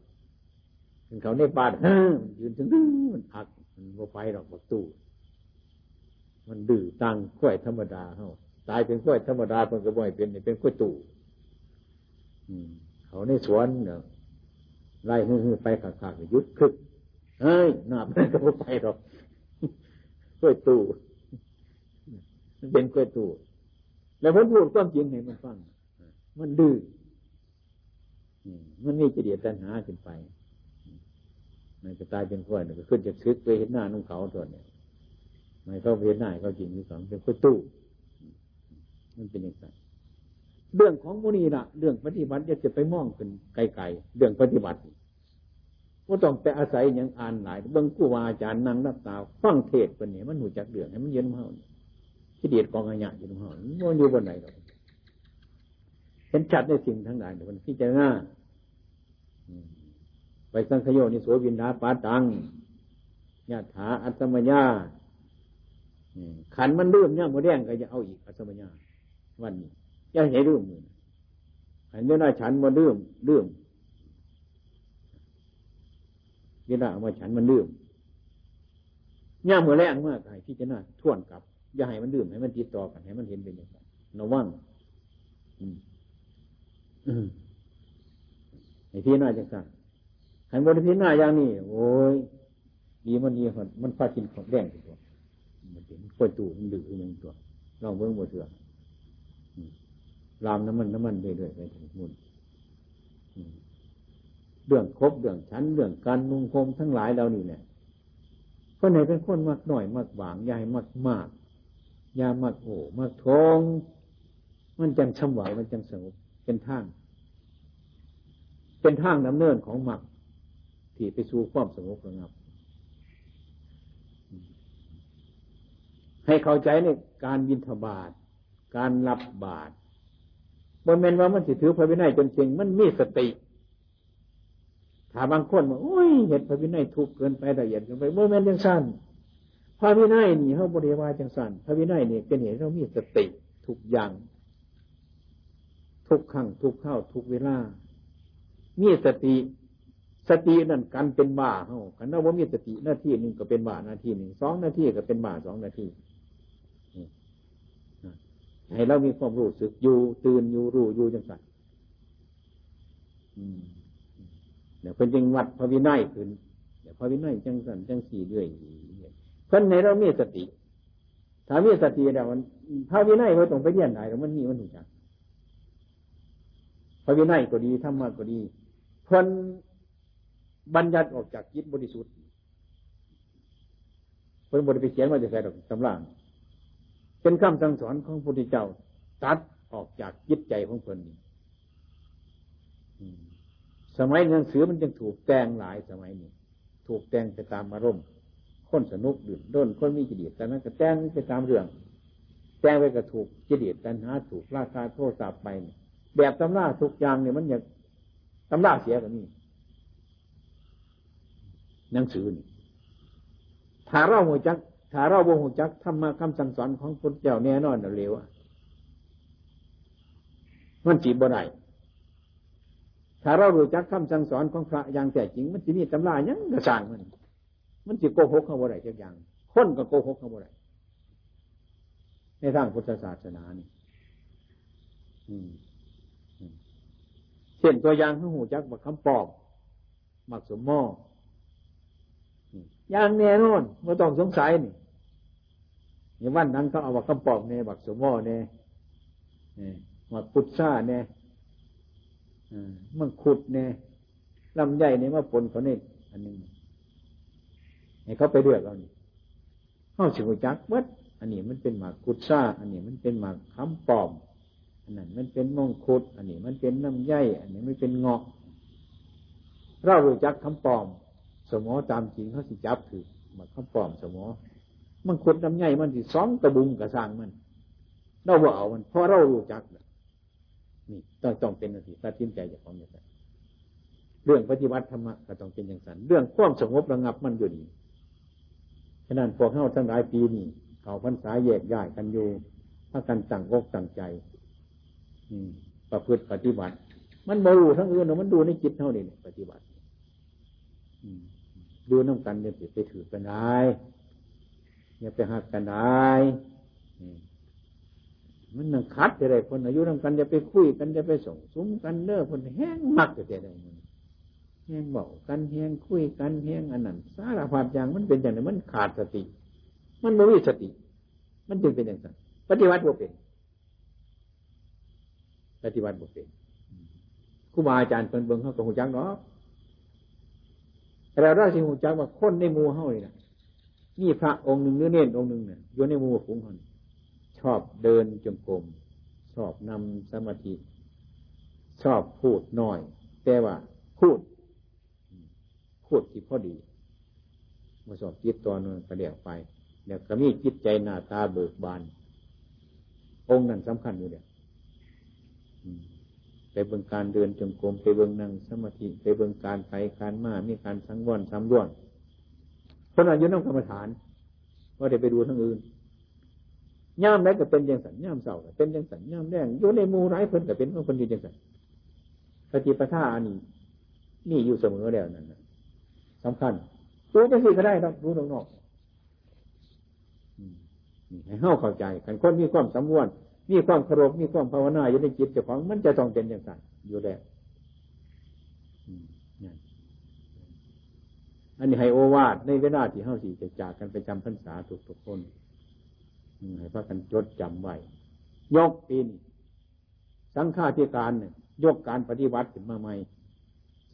ถึงเขาในป่ามันยืนถึงมันอักมันโมไปหรอกกล้วยตู่มันดื้อตั้งกล้วยธรรมดาเขาตายเป็นกล้วยธรรมดาคนก็บ่อยเป็นกล้วยตู่เขาในสวนเนาะไล่ฮือไปขาดยุดคึกเฮ้ยหน้าไปก็ไม่ไปหรอกกล้วยตู่มันเป็นกล้วยตู่แล้วผมพูดความจริงให้มันฟังมันดื้อมันมีเจดีย์ตัณหาขึ้นไปมันจะตายเป็นกล้วยก็ขึ้นจะซึกไปเห็นหน้านุ่งเขาตัวเนี่ยไม่เข้าเห็นหน้าเขาจริงที่สองเป็นกล้วยตู่มันเป็นอย่างไรเรื่องของโมนีน่ะเรื่องปฏิบัติจะไปมองเป็นไกลๆเรื่องปฏิบัติก็ต้องไปอาศัยอย่างอ่านหลายเบื้องกู้วาอาจารย์นั่งรับตาฟังเทศเป็นเนี่ยมันหูจักเรื่องให้มันเย็นเมาขี้เดียดกองขยะอยู่ตรงห้องมันอยู่บนไหนหรอกเห็นชัดในสิ่งทั้งหลายแต่มันพิจารณาไปสังขโยนิโสวินดาปาตังใน ยะถาอัตตมยาขันมันลืมย่างโมเดงก็จะเอาอีกอัตตมยาวันนี้จะให้ลืมมือขันเวลาฉันมันลืมเวลาเอามาฉันมันลืมย่างโมแรงมากให้พิจารณาท่วนกลับอย่าให้มันลืมให้มันติดต่อกันให้มันเห็นเป็นอย่างไรระวังไอ้พี่น่าจะสั่งขันบริพี่น่าอย่างนี้โอ้ยดีมันดีมันฟาดกินของแดงตัวมันเป็นกล้วยตูมันดื้อมันตัวเราเบิ้งหมดเถื่อนรามน้ำมันเรื่อยๆไปถึงมุ่นเรื่องครบเรื่องชั้นเรื่องการนุ่งคมทั้งหลายเรานี่เนี่ยคนไหนเป็นคนมากหน่อยมากหวางยายมากมากยามากโอ้มากทองมันจังช่ำหวานมันจังสงบเป็นทางดำเนินของมรรคที่ไปสู่ความสงบระงับให้เข้าใจในการบิณฑบาตการรับบาตรบนแม่นว่ามันสิถือพระวินัยจนเก่งมันมีสติถ้าบางคนว่าโอ้ยเห็นพระวินัยทุกข์เกินไปละเอียดเกินไปบ่แม่นจังซั่นพระวินัยนี่เฮาบ่ได้ว่าจังซั่นพระวินัยนี่เป็นให้เรามีสติทุกอย่างทุกครั้งทุกคราวทุกเวลามีสตินั่นกันเป็นบ้าเฮาคันเราบ่มีสติหน้าที่นึงก็เป็นบ้าหน้าที่นึง2นาทีก็เป็นบ้า2นาทีให้เรามีความรู้สึกอยู่ตื่นอยู่รู้อยู่จังซั่นเนี่ยเพิ่นจึงวัดพระวินัยขึ้นเนี่ยพระวินัยจังซั่นจังสี่เรื่อยเพิ่นให้เรามีสติถ้ามีสติแล้วมันพระวินัยบ่ต้องไปเรียนหลายมันมีมันรู้จักพระวินัยก็ดีธรรมะก็ดีเพิ่นบัญญัติออกจากจิตบริสุทธิ์เพิ่นบ่ได้ไปเขียนมาจากใครดอกตำราเป็นคำสั่งสอนของพระพุทธเจ้าตัดออกจากจิตใจของเพิ่นนี่สมัยหนังสือมันจึงถูกแต่งหลายสมัยนี้ถูกแต่งไปตามอารมณ์คนสนุกดื่มด้นคนมีกิเลสแต่นั้นก็แต่งไปตามเรื่องแต่งไปก็ถูกกิเลสตัณหาถูกราคะโทสะไปแบบตำราทุกอย่างเนี่ยมันอย่างตำราเสียแบบนี้หนังสือนี่ถ้าเราบ่ฮู้จักธรรมะคำสั่งสอนของพุทธเจ้าแน่นอนน่ะเร็วอ่ะมันสิบ่ได้ถ้าเรารู้จักคำสั่งสอนของพระอย่างแท้จริงมันสิมีตำราหยังก็สร้างมันสิโกหกเฮาบ่ได้จักอย่างคนก็โกหกเฮาบ่ได้ในทางพุทธศาสนานี่เช่นตัวอย่างเขาหูจักบักคำปอบมักสมมอย่างแน่นอนไม่ต้องสงสัยนี่อย่างวันนั้นเขาเอาบักคำปอบเนี่ยบักสมมเนี่ยมาขุดซ่าเนี่ยมันขุดเนี่ยลำไยเนี่ยมาปนเขาเนี่ยอันนึงให้เขาไปเลือกเอานี่เขาสิหูจักวัดอันนี้มันเป็นหมากขุดซ่าอันนี้มันเป็นหมากคำปอบนั่นมันเป็นมงคุดอันนี้มันเป็นน้ำใยอันนี้มันเป็นงอกเรารู้จักคำปลอมสมอตามจริงเขาสิจับถือมาคำปลอมสมอมันขุดน้ำใยมันสิซ้อมตะบุงกระซังมันเราบ่เอามันเพราะเรารู้จักนี่ต้องเป็นสิตัดสินใจอย่างของอย่างนั้นเรื่องปฏิบัติธรรมะก็ต้องเป็นอย่างนั้นเรื่องความสงบระงับมันอยู่ดีฉะนั้นพวกเฮาทั้งหลายปีนี้เขาพรรษาแยกย้ายกันอยู่พากันตั้งอกตั้งใจประพฤติปฏิบัติมันบ่รู้ทั้งอื่นมันดูในจิตเท่านี้ปฏิบัติดูน้ำกันเนี่ยไปถือกันได้อย่าไปหักกันได้มันนั่งคัดอะไรคนอายุน้ำกันอย่าไปคุยกันอย่าไปส่งซุ้มกันเด้อคนแห้งมักจะได้มันแห้งเบากันแห้งคุยกันแห้งอันนั้นสารพัดอย่างมันเป็นอย่างนั้นมันขาดสติมันไม่มีสติมันจึงเป็นอย่างนั้นปฏิบัติบ่เป็นปฏิบัติบ่เป็นครูบาอาจารย์เพิ่นเบิ่งเฮาก็ฮู้จักเนาะแล้วเราสิฮู้จักว่าคนในหมู่เฮานี่น่ะมีพระองค์หนึ่งหรือเณรองค์หนึ่งน่ะอยู่ในหมู่ฝูงเฮาชอบเดินจงกรมชอบนำสมาธิชอบพูดน้อยแต่ว่าพูดที่พอดีบ่ชอบจิตตอนนั้นก็เลี้ยงไปแล้วก็มีจิตใจหน้าตาเบิกบานองค์นั้นสำคัญอยู่เด้อไปเบิ่งการเดินจงกรมไปเบิ่งนั่งสมาธิไปเบิ่งการไปการมามีการสังวรสำรวม สำหรับอยู่น้ำกรรมฐานว่าได้ไปดูทั้งอื่นย่ามแรกก็เป็นยังสันย่ามเสาก็เป็นยังสันย่ามแรกอยู่ในมูร้ายเพิ่นก็เป็นคนอยู่ยังสันสติปัฏฐานนี่อยู่เสมอแล้วนั่นสำคัญรู้ไปสิก็ได้ครับรู้นอกให้เข้าเข้าใจกันคนมีความสำรวมมีความเคารพมีความภาวนาอยู่ในจิตเจ้าของมันจะต้องเป็นอย่างนั้นอยู่แล้วอันนี้ให้โอวาทในเวลาที่เฮาสิจะจากกันไปจำพรรษาทุกคนให้พากันจดจำไว้ยกปีนสังฆาธิการเนี่ยยกการปฏิวัติขึ้นมาใหม่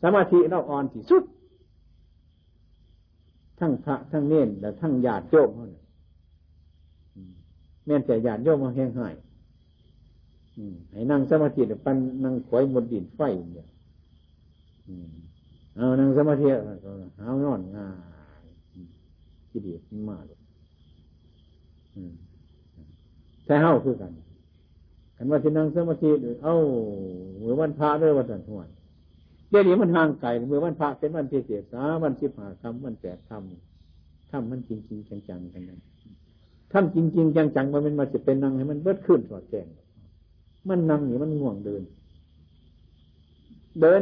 สมาธิเราอ่อนที่สุดทั้งพระทั้งเน้นและทั้งญาติโยมเฮาเนี่ยแม่นแต่ญาติโยมมาแห้งหายให้นั่งสมาธิเนี่ยปันนั่งขอยหมดดินไฟเนี่ยเอานั่งสมาธิหาวนอนง่ายที่ดีที่มากเลยแท้เฮาคือกันกันว่าที่นั่งสมาธิเอ้าเมื่อวันพระด้วยวันสันทวนเดี๋ยวนี้มันห่างไกลเมื่อวันพระเป็นวันพิเศษวัน15 ค่ำวัน8 ค่ำมันจริงๆจังๆกันนะท่านจริงๆจังๆมันมาจะเป็นนั่งให้มันเบิดขึ้นสอดแจงมันนั่งนี่มันง่วงเดิน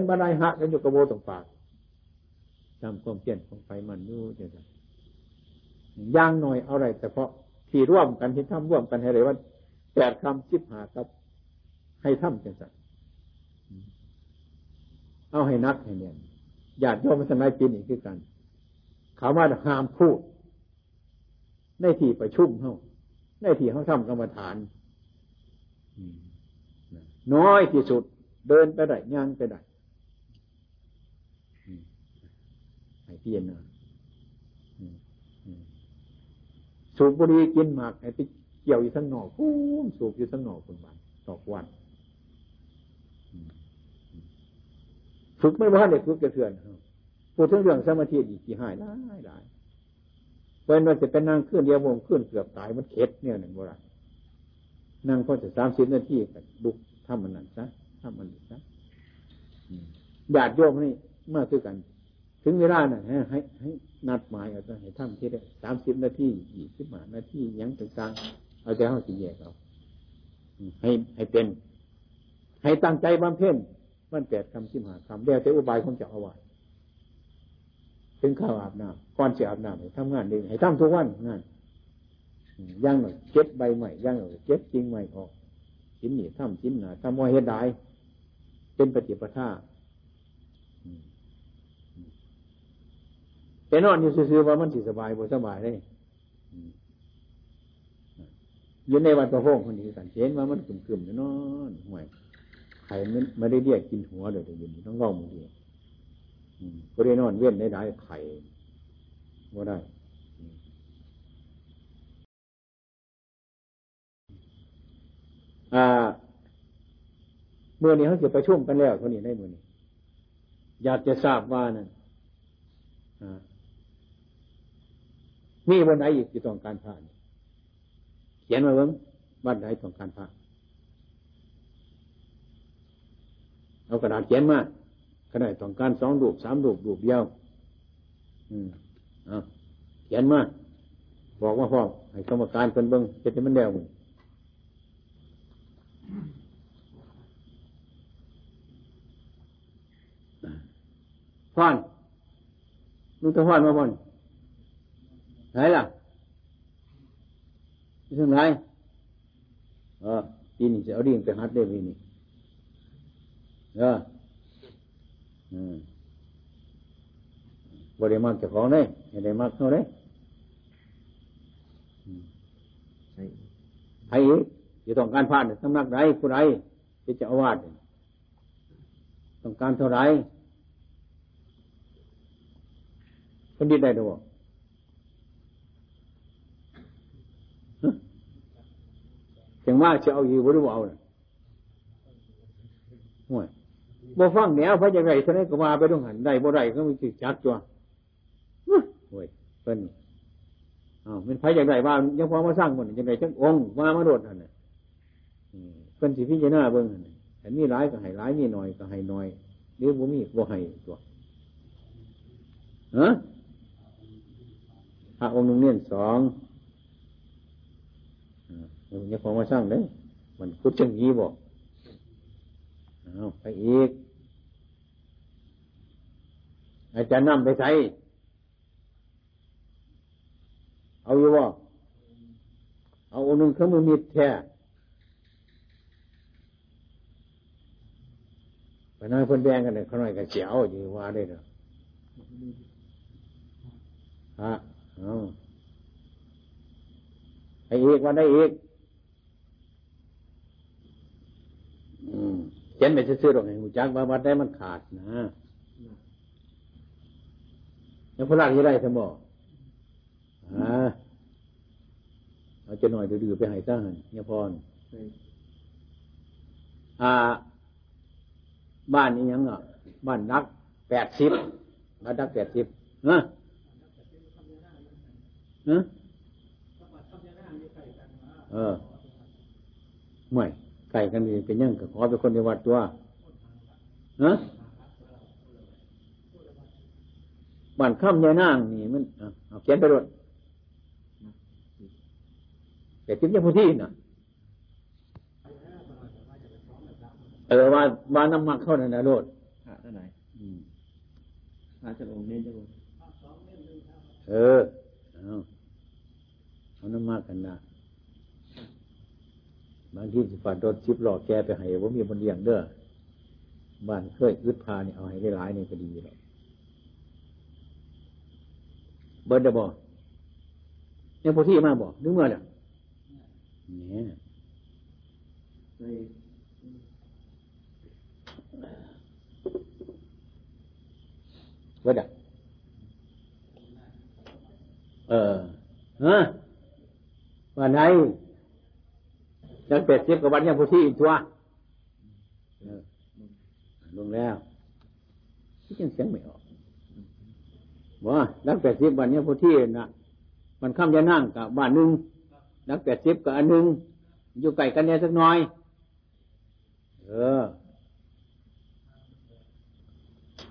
บันไดหักกันอยู่กระโบตรงปากตามความเพียรของไฟมันอยู่เนี่ยย่างหน่อยเอาอะไรเฉพาะที่ร่วมกันที่ทำร่วมกันให้เลยว่า8 ค่ำ 15 ครับให้ทำจังสันเอาให้นักให้เนี่ยญาติโยมมาสนายกินอีกคือกันเขาว่าห้ามพูดในที่ประชุมเฮาในที่เฮาทำกรรมฐานน้อยที่สุดเดินไปได้ย่างไปได้ให้เพียรนะสูบบุหรี่กินหมากให้ไปเกี่ยวอยู่ทั้งนอกพุ่งสูบอยู่ทั้งนอกคนบ้านตอกวันฝึกไม่ว่าเนี่ยฝึกกระเทือนพูดถึงเรื่องสมาธิดีกี่หายได้เพราะมันจะเป็นนั่งขึ้นเดียววงขึ้นเกือบตายมันเข็ดเนี่ยหนึ่งโบราณนั่งพอจะ30 นาทีกันลุกทำมันนั่นซะทำมันนั่นซะญาติโยมนี่มากคือกันถึงเวลาน่ะให้นัดหมายเอาซะให้ทำที่ได้30 นาที25 นาทียังต่างๆเอาใจเข้าสิแยกเอาให้เป็นให้ตั้งใจบำเพ็ญมัน8 ค่ำ 15 ค่ำเดี๋ยวแต่อุบายของเจ้าอาวาสถึงข้าวอาบน้ำก่อนจะอาบน้ำให้ทำงานเองให้ทำทุกวันงานย่างหน่อยเก็บใบใหม่ย่างหน่อยเก็บจริงใหม่ออกชิ้นหนีทำชิ้นหนาทำว่าเฮ็ดได้เป็นปฏิปทาแต่นอนอยู่ซื่อๆว่ามันสบายบ่สบายเลยอยู่ในวันประโภคคนนี้สังเกตว่ามันกลุ่มๆอยู่นอนห่วยไข่ไม่ได้เรียกกินหัวเลยแต่อยู่นี่ต้องร้องมือเดียวก็ได้นอนเว้นได้ไข่ว่าได้เมื่อนี้เขาจะประชุมกันแล้วคนนี้ได้เมื่อนี้อยากจะทราบว่านั่นมีวันไหนอีกที่ต้องการพระเขียนมาเบิ้งวันไหนต้องการพระเอากระดาษเขียนมาก็ได้ต้องการ2 รูป 3 รูปเดียวเขียนมาบอกว่าพ่อให้กรรมการเพิ่นเบิ่งเฮ็ดให้มันแล้วมึงพ่อนมึงต้องพ่อนมาบ่นไหนล่ะอยู่ทางไหนปีนี้จะเอาดิ่งไปหัดได้ปีนี้บริมากเจ้าของเลยให้ได้มากเท่าเลยใครจะต้องการพลาดสำนักไหนผู้ใดจะเจ้าอาวาสต้องการเท่าไหร่คนดีได้หรือเปล่าจังว่าจะเอาอยู่หรือเอาเนี่ยห่วยบ่ฟังแนวพระจะไรเท่านั้นก็มาไปต้องหันได้บ่ได้ก็มีจิตจักตัวโอ้ยเพิ่นเป็นพระจะไรว่ายังพอมาสร้างมันยังไงจังองค์ว่ามาโดดอันน่ะเพิ่นสิพิจารณาเบิ่งอันนี้หลายก็ให้หลายนี่หน่อยก็ให้หน่อยหรือบ่มีบ่ให้ตัว พระองค์หนึ่งเนี่ยสองเนี่ยของมาสร้างเลยมันพูดจังงี้บอกเอาไปอีกอาจารย์นำไปใส่เอาอยู่บ่เอาองค์หนึ่งเขามือมีดแท้ไปน้อยเพิ่นแดงกันเลยเขาหน่อยกันเจียวอยู่ว่าได้เนาะฮะเอาไปอีกวันได้อีกเขียนไปซื้อๆหรอกไงหูจักว่าวัดได้มันขาดนะแล้วพระราชจะได้สมองเอาจะหน่อยดื้อๆไปหายซ่าหันเนี่ยพรบ้านนี้ยังเนาะบ้านนัก80บ้านนัก80นะนะไม่ไก่กันนี่เป็นยังก็ขอเป็นคนในวัดตัวนะบ้านค่ำยายนางนี่มันเอาเขียนไปโดนแต่ทิพย์ยังผู้ที่น่ะว่าน้ำมักเข้าในโลดพระเท่าไหร่พระจะลงเน้นจะลงเอาน้ำมักกันนะบางทีสิฝาดรถชิบหลอกแกไปให้ว่ามีบนเรียงเด้อบ้านเคยอึดพาเนี่ยเอาให้ได้หลายเนี่ยก็ดีหรอกเบิร์ดบอกเนี่ยพอที่มาบอกนึกเมื่อเนี่ยเบิร์ดว่าไหนยังเป็ดเจ็บกับวันเนี่ยพอที่อีกตัวลงแล้วที่ยังเสียงไม่ออกว่านัก80วันนี้พวกที่นะมันข้ามยานั่งกับบ้านนึงนัก80กับอันนึงอยู่ไกลกันแน่สักน้อย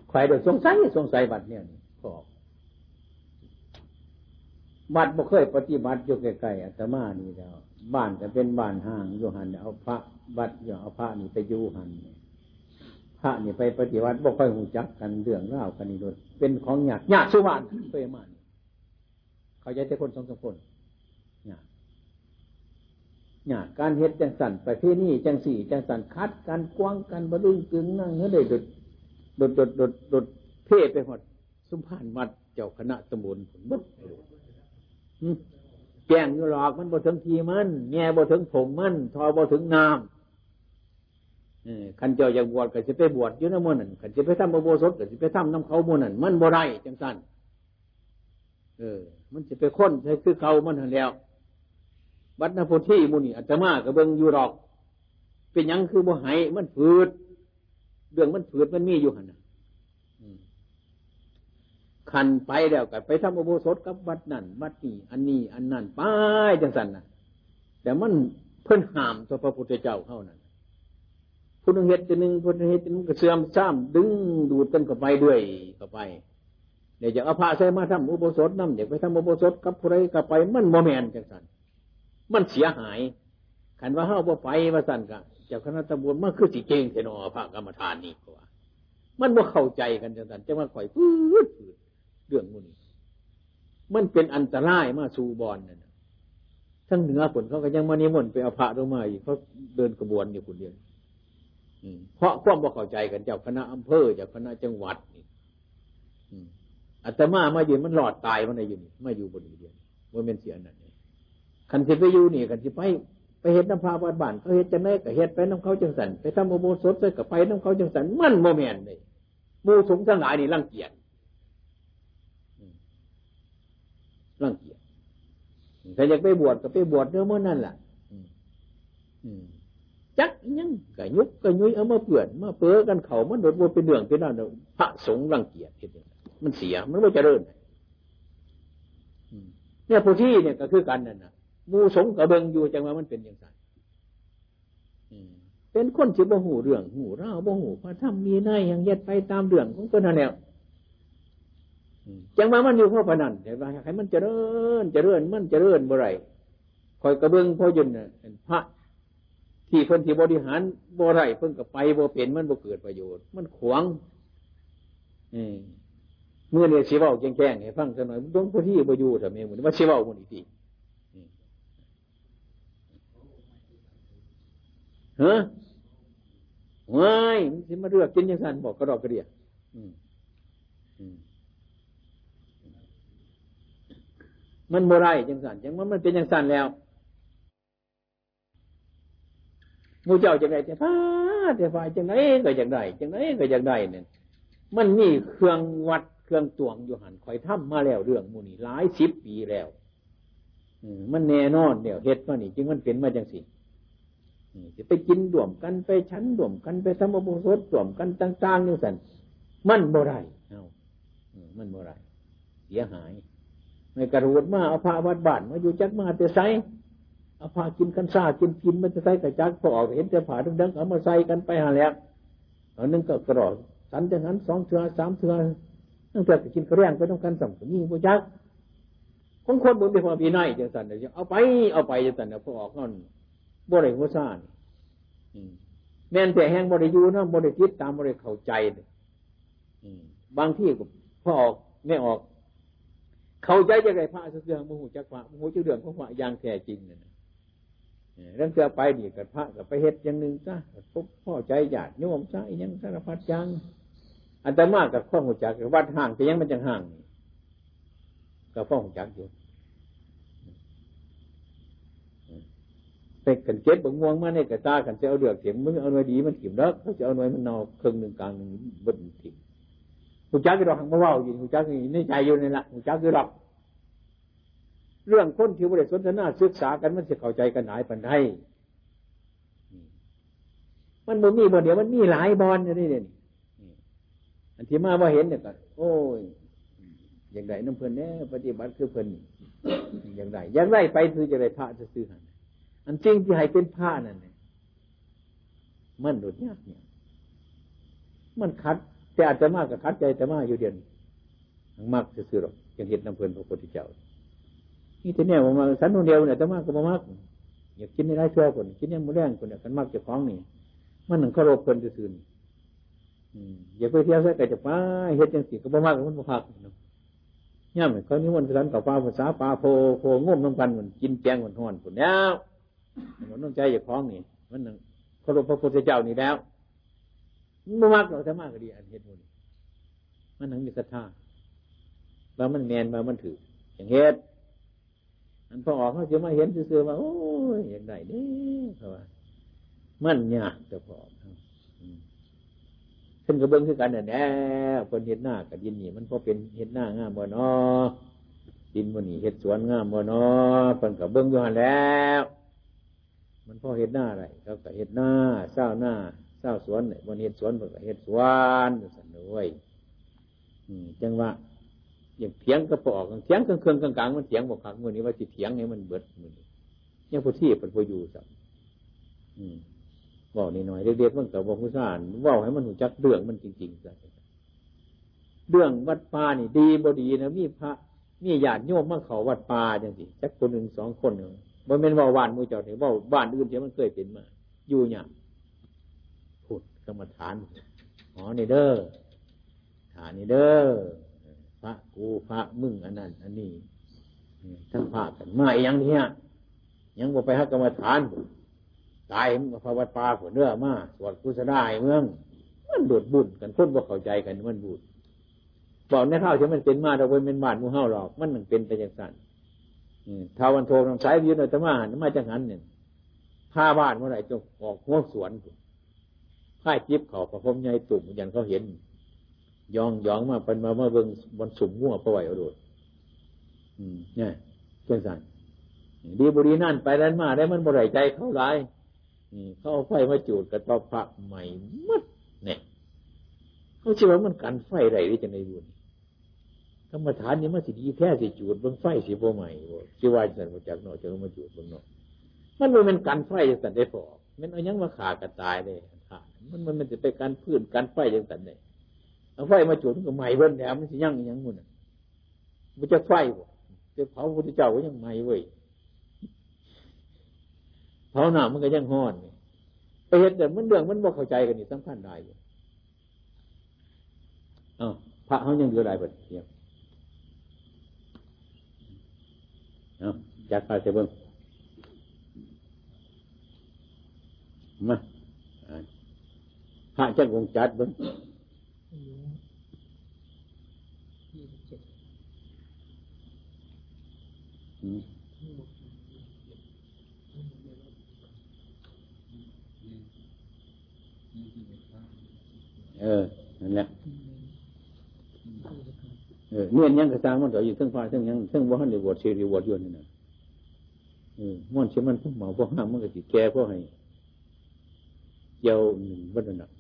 ใครเดือดสงสัยบัตรเนี่ยขอบบัตรบ่เคยปฏิบัติอยู่ไกลๆอาตมานี่แล้วบ้านจะเป็นบ้านห่างอยู่หันเอาพระบัตรอยู่เอาพระนี่ไปอยู่หันพระนี่ไปปฏิวัติบ่ค่อยหูจักกันเรื่องราวกันนี่โดยเป็นของหยาดหยาดสุวรรณเคยมาเขาใช้แต่คนสองสามคนหยาดการเฮ็ดจังสันไปเพื่อนี่จังสี่จังสันคัดกันกว้างกันบดึงกึ่งนั่งเนื้อเลยดดเพ่ไปหดสุพรรณวัดเจ้าคณะตำบลผลบุกแกงอยู่หลอกมันบ่ถึงทีมันแง่บ่ถึงผมมันทอบ่ถึงน้ำขันเจ้าอยากบวชก็จะไปบวชอยู่ในหมู่นั่นขันจะไปทำอุโบสถก็จะไปทำน้ำเขาหมู่นั่นมันบ่ได้จังซั่นมันจะไปค้นใช้คือเขามันหันแล้ววัดนาโพธิหมู่นี่อาตมาก็เบิ่งอยู่ดอกเป็นหยังคือบ่หายมันฝืดเรื่องมันฝืดมันมีอยู่หั่นน่ะขันไปแล้วก็ไปทำอุโบสถกับวัดนั่นวัดนี้อันนี้อันนั้นไปจังซั่นน่ะแต่มันเพิ่นห้ามต่อพระพุทธเจ้าเฮานั่นพุทธเฮ็ดตัวหนึ่งพุทธเฮ็ดตัวหนึ่งก็เสื่อมซ้ำดึงดูดกันเข้าไปด้วยเข้าไปเดี๋ยวจะเอาพระใส่มาทำอุโบสถน้ำเดี๋ยวไปทำอุโบสถกับผู้ใดเข้าไปมันบ่แม่นจังสันมันเสียหายขันว่าเฮาบ่ไปว่าสันกะเจ้าคณะตำบลมันคือสิเก่งแต่นอพระกรรมฐานนี่ก็ว่ามันบ่เข้าใจกันจังสันจังว่าข่อยปื๊ดเรื่องมุ่นมันเป็นอันตรายมาสู่บอนนั่นทั้งเหนือฝนเขาก็ยังมานิมนต์ไปเอาพระลงมาอีกเขาเดินกระบวนอยู่คนเดียวเพราะความบ่เข้าใจกันเจ้าคณะอำเภอเจ้าคณะจังหวัดนี่อาตมามาอยู่มันหลอดตายมันได้อยู่นี่มาอยู่บนนี้เดียวบ่แม่นเสียนั่นคันสิไปอยู่นี่คันสิไปเฮ็ดน้ำพาวัดบ้านเขาเฮ็ดจังได๋ก็เฮ็ดไปน้ำเขาจังซั่นไปทำอุโบสถใส่ก็ไปน้ำเขาจังซั่นมันบ่แม่นเด้หมู่สงฆ์ทั้งหลายนี่รังเกียจถ้าอยากไปบวชก็ไปบวชเด้อมื้อนั้นล่ะจักยังกะยุกกะยุยเอามาเปื่อนมาเปื้อกันเขามันโดดวนเป็นเรื่องเป็นนั่นพระสงฆ์รังเกียจที่มันเสียมันไม่เจริญเนี่ยผู้ที่เนี่ยก็คือกันนั่นน่ะหมู่สงฆ์กะเบิ่งอยู่จังว่ามันเป็นจังซั่นเป็นคนสิบ่ฮู้เรื่องฮู้ราวบ่ฮู้พระธรรมมีในอย่างเย็ดไปตามเรื่องของเพิ่นนั่นแหละ จังว่ามันอยู่พ่อพนันเห็นไหมใครมันเจริญเจริญมันเจริญเมื่อไรคอยกระเบื้องพ่อจนพระที่คนที่บริหารบ่ไรเพิ่งกับไปบ่เป็นมันบ่เกิดประโยชน์มันขวางเมื่อเนี่ยชีวะแก่ๆเนี่ยฟังซะหน่อยต้องผู้ที่ประโยชน์แต่เมื่อวันว่าชีวะคนอีกทีฮะว้ายมันจะมาเลือกกินยังสันบอกกระดอกกระเดียมันโมไรยังสันยังว่ามันเป็นยังสันแล้วงูเจ้าจังไรจะพาจะพายจังไรก็จังไรจังไรก็จังไรเนี่ยมันมีเครื่องวัดเครื่องตวงอยู่หันคอยถ้ำมาแล้วเรื่องมูนี่หลายสิบปีแล้วมันแน่นอนเดี๋ยวเฮ็ดมานี่จึงมันเป็นมาจังสิจะไปกินด่วมกันไปชั้นด่วมกันไปทำอบุสดด่วมกันต่างๆนี่สันมันบ่ไรเอามันบ่ไรเสียหายไม่กระโดดมาเอาพระวัดบ้านมาอยู่จักมาแต่ไซเอาพากินกันซ่ากินพินมันจะไซกระจักพอออกเห็นจะผ่าดังๆเอามาไซกันไปหาแล้วเอานึงก็กระโดดสันจากนั้นสองเทือสามเทือตั้งแต่กินกระเรียงไปต้องการสั่งนี่บ่จักของคนบนเป็นความปีนัยจังสันเดี๋ยวเอาไปจังสันเดี๋ยวพอออกนั่นบ่ได้หัวซ่านแม่นแต่แห้งบ่ได้อยู่นะบ่ได้คิดตามบ่ได้เข้าใจบางที่ก็พอออกไม่ออกเข้าใจจังได๋พระเสื่อมบ่ฮู้จักพระบ่ฮู้จักเรื่องของพระอย่างแท้จริงนั่นน่ะเรื่องเสื่อไปนี่ก็พระก็ไปเฮ็ดอย่างนึงซะพบพอใจญาติโยมซะอีหยังสารพัดอย่างอาตมาก็ข้อฮู้จักวัดห่างแต่ยังมันจังห่างก็ข้อฮู้จักอยู่ไปกันเก็บบางม่วงมาในกระตากันจะเอาเดือกเสียงมันเอาหน่วยดีมันถิ่มแล้วเขาจะเอาหน่วยมันนอกเครื่องหนึ่งกลางหนึ่งบนถิ่มหูจักกี่ดอกหังมาว่าอยู่หูจักนี่ใจอยู่ในหลักหูจักกี่ดอกเรื่องคนที่บริสุทธิ์น่าศึกษากันมันจะเข้าใจกันหลายปันได้มันบ่มีบ่เดี๋ยวมันมีหลายบอลนี่เนี่ยอันที่มาว่าเห็นเนี่ยก็โอ้ยอย่างไรน้ำเพลินเนี่ยปฏิบัติคือเพลินอย่างไรไปคือจะได้พระจะซื้อหันอันจริงที่ให้เป็นผ้านั่นเนี่ยมันดุดยากเนี่ยมันคัดแต่อาจจะมากกับคัดใจแต่มากอยู่เดียนมากซื่อๆหรอกยังเห็นน้ำเพลินพระพุทธเจ้านี่แต่เนี่ยผมมาสันคนเดียวเนี่ยแต่มากก็มากอยากกินในไร่ชั่วคนกินเนี่ยมือแรงคนเนี่ยกันมากจะคล้องนี่มันหนึ่งข้าวโรบเพลินซื่อๆอย่าไปเที่ยวใส่ไก่จะป้าเฮ็ดยังสิก็มากกับมันพักเนี่ยเหมือนเขานี่วันสันกับปลาภาษาปลาโพง่วงน้ำพันมันกินแกงมันห่อนคนแล้วมันต้องใจอย่าคล้องนี่มันเคารพพระพุทธเจ้านี่แล้วมันมากหรอกแต่มากก็ดีอันเหตุผลมันทั้งมีศรัทธาแล้วมันแมนมามันถืออย่างเหตุอันพอออกเขาจะมาเห็นซื่อๆว่าโอ้ยอย่างไรนี่เพราะว่ามันยากจะพอขึ้นกระเบื้องขึ้นกันเนี่ยแน่คนเห็นหน้ากับดินนี่มันพอเป็นเห็นหน้างามบ่เนาะดินมันนี่เห็ดสวนงามบ่เนาะเป็นกระเบื้องย้อนแล้วมันพ่อเห็ดหน้าอะไรเขาก็เห็ดหน้าเศร้าหน้าเศร้าสวนเนี่ยวันเห็ดสวนมันก็เห็ดสวนสันด้วยจังว่าอย่างเถียงกระปอกเถียงกลางเครื่องกลางมันเถียงบอกขังมือนี้ว่าสิเถียงเนี่ยมันเบิดมือนี้ยังผู้ที่เป็นผู้อยู่สักบอกนิดหน่อยเด็กๆมันกับบอกผู้สานว่าให้มันหูจักเรื่องมันจริงๆสักเรื่องวัดป่านี่ดีบ่ดีนะมีพระมีญาติโยมมาเขาวัดป่าจังสิจักคนหนึ่งสองคนหนึ่งบ่แม่นว่าบ้านมูเจ้าเนี่ยว่าบ้านอื่นเสียมันเคยเป็นมาอยู่เนี่ยพูดกรรมฐานอ๋อนี่เด้อฐานนี่เด้อพระกูพระมึงอันนั้นอันนี้ทั้งพากันมาอย่างเนี้ยยังบ่ไปหากรรมฐานตายมึงก็ภาวนาปาหัวเนื้อมาสวดกุศลายเมืองมันโดดบุญกันคนบ่เข้าใจกันมันบุญบอกในเท่าที่มันเป็นมาเราบ่แม่นบ้านมูเฮาหรอกมันมันเป็นไปจังซั่นท้าววันโทนำสายวิญญาณธรรมะนั่นมาจากนั้นเนี่ยผ้าบ้านเมื่อไหร่จงออกหัวสวนผ้าจีบเขาประพรมใหญ่ตุ่มอย่างเขาเห็นยองมาเป็นมาเมื่อเบิ่งบนสุ่มมั่วประวัยอดุลเนี่ยเพื่อนสันดีบุรีนั่นไปนั่นมาได้มันเมื่อไหร่ใจเขาร้ายเขาเอาไฟมาจูดกระต๊อบพระใหม่มัดเนี่ยเขาเชื่อว่ามันกันไฟไรได้จะในบุญกรรมฐานนี่มันสิดีแท้สิจูดเบิ่งไฟสิบ่ใหม่บ่สิว่าจังบ่จักเนาะจะมาจูดเบิ่งเนาะมันบ่แม่นกันไฟจังซั่นได้พอมันเอาหยังมาฆ่ากันตายเด้ค่ะมันสิไปกันพื้นกันไฟจังซั่นได้เอาไฟมาจูดมันก็ใหม่เบิ่นแล้วมันสิยังอีหยังพุ่นน่ะ มันจะไฟบ่จะเผาพระพุทธเจ้าก็ยังไหม้เว้ยเผาหน้ามันก็ยังห้อนไปเห็นแต่มันเรื่องมันบ่เข้าใจกันนี่สำคัญได้พระเขายังเหลือหลายบทเดียวจัดไปเสบิ้งมาพระเจ้าองค์จัดเบิ้งนั่นแหละเนี่ยยังกระซังมันต่ออยู่ซึ่งฟ้าซึ่งยังซึ่งว่าหันในบทเชียร์บทยวนนี่นะม้วนเชื่อมันพวกหมาพวกห้ามมันก็ติดแก่พวกให้เยาหนึ่งวัดระดับ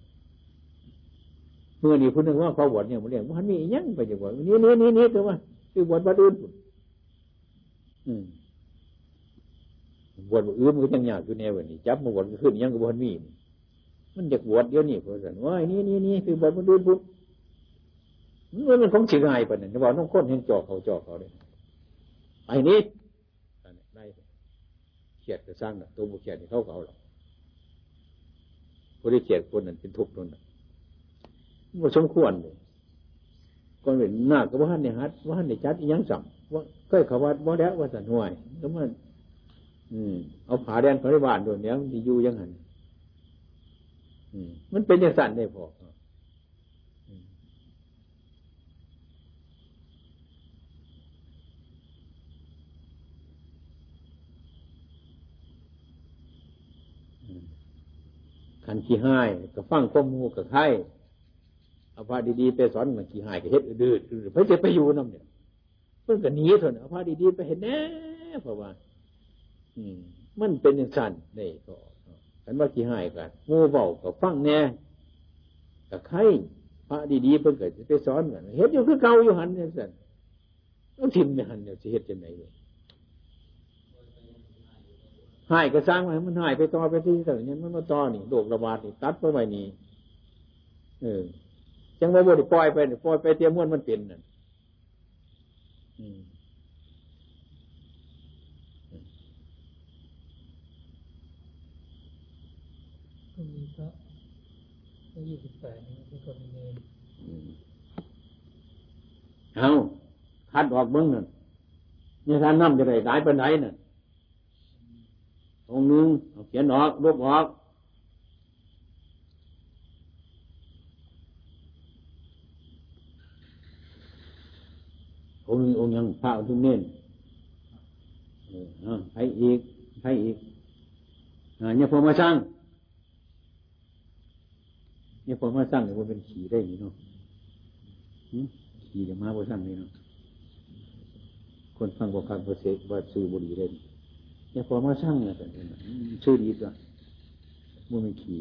เมื่อนี้พูดถึงว่าเขาบทเนี่ยมันเรียกว่าหันนี่ยังไปจากบทนี้คือว่าคือบทวัดอื่นบทอื่นมันก็ยังยากอยู่แนวแบบนี้จับมาบทขึ้นยังกับบทมีมันอยากบวชเดี๋ยวนี้เพราะฉะนั้นว่านี่คือบทมันดูดบุญมันของสิงห์ไอ้ปะเนี่ยจะบอกน้องค้นเห็นจอกเขาเลยไอ้นี่ไล่เขียดกระซังน่ะตัวบุเขียดนี่เขาหรอกคนที่เขียดคนนั้นเป็นทุกข์นั่นมันสมควรเลยก่อนเห็นหน้ากับว่าหันในฮัทว่าหันในจัดยังสั่งว่าเคยเขาวัดว่าแล้วว่าสันห่วยแล้วมันเอาผาแดนพระนิบาลโดนเนี้ยมันอยู่ยังหันมันเป็นอย่างสั่นได้พอขันขี้ห้ายกับฟังข้อมูลกับไข่เอาพาดีๆไปสอนมันขี้ห้ายกับเฮ็ดดื้อๆเพื่อจะไปอยู่น้ำเนี่ยเพื่อนก็หนีเถอะเอาพาดีๆไปเห็นแน่เพราะว่ามันเป็นอย่างสั่นนี่ก็ขันว่าขี้ห้ายกันงูเบากับฟังแน่กับไข่พาดีๆเพื่อนก็จะไปสอนกันเฮ็ดอยู่คือเก่าอยู่หันเนี่ยสั่นต้องทิมไม่หันเนี่ยจะเฮ็ดจะไหนเลยหายก็สร้างไว้มันหายไปต่อไปที่เสร็จเนี่ยมันมาต่อนี่โรคระบาดนี่ตัดไปไว้นี่จังว่าบ่ได้ปล่อยไปเตรียมม้วนมันเป็นนั่นก็มีพระ28นี่เป็นคนเนรเอาคัดออกเบิ่งนั่นนี่ท่านนำจะได้หลายปานใดนั่นองค์หนึ่งเอาเขียนออกรูปออกองค์หนึ่งองค์ยังพระทุกเน้นให้อีกเนี่ยผมมาสร้างเดี๋ยวผมเป็นขี่ได้อยู่เนาะขี่เดี๋ยวมาผมสร้างเลยเนาะคนฟังบอกการประเสริฐว่าซื้อบุหรี่ได้อย่าพอมาสร้างเนี่ยแต่ชื่อดีกว่ามันไม่ขี่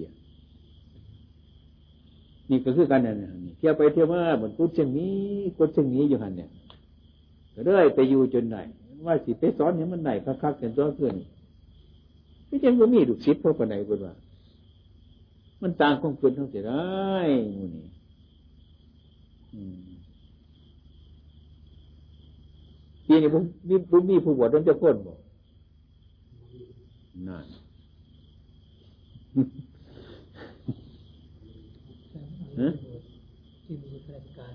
นี่ก็คือการเนี่ยเที่ยวไปเที่ยวมาเหมือนกุศลอย่างนี้กุศลอย่างนี้อยู่หันเนี่ยก็เรื่อยไปอยู่จนไหนว่าสิไปสอนเนี่ยมันไหนคักๆกันตัวเพื่อนพี่เจนก็มีดุสิทธิ์พวกคนไหนคนว่ามันต่างของคนทั้งเสียได้งูนี่ปีนี้ผมมีผู้บวชต้องจะพ้นบ่นั่นที่มีราชการ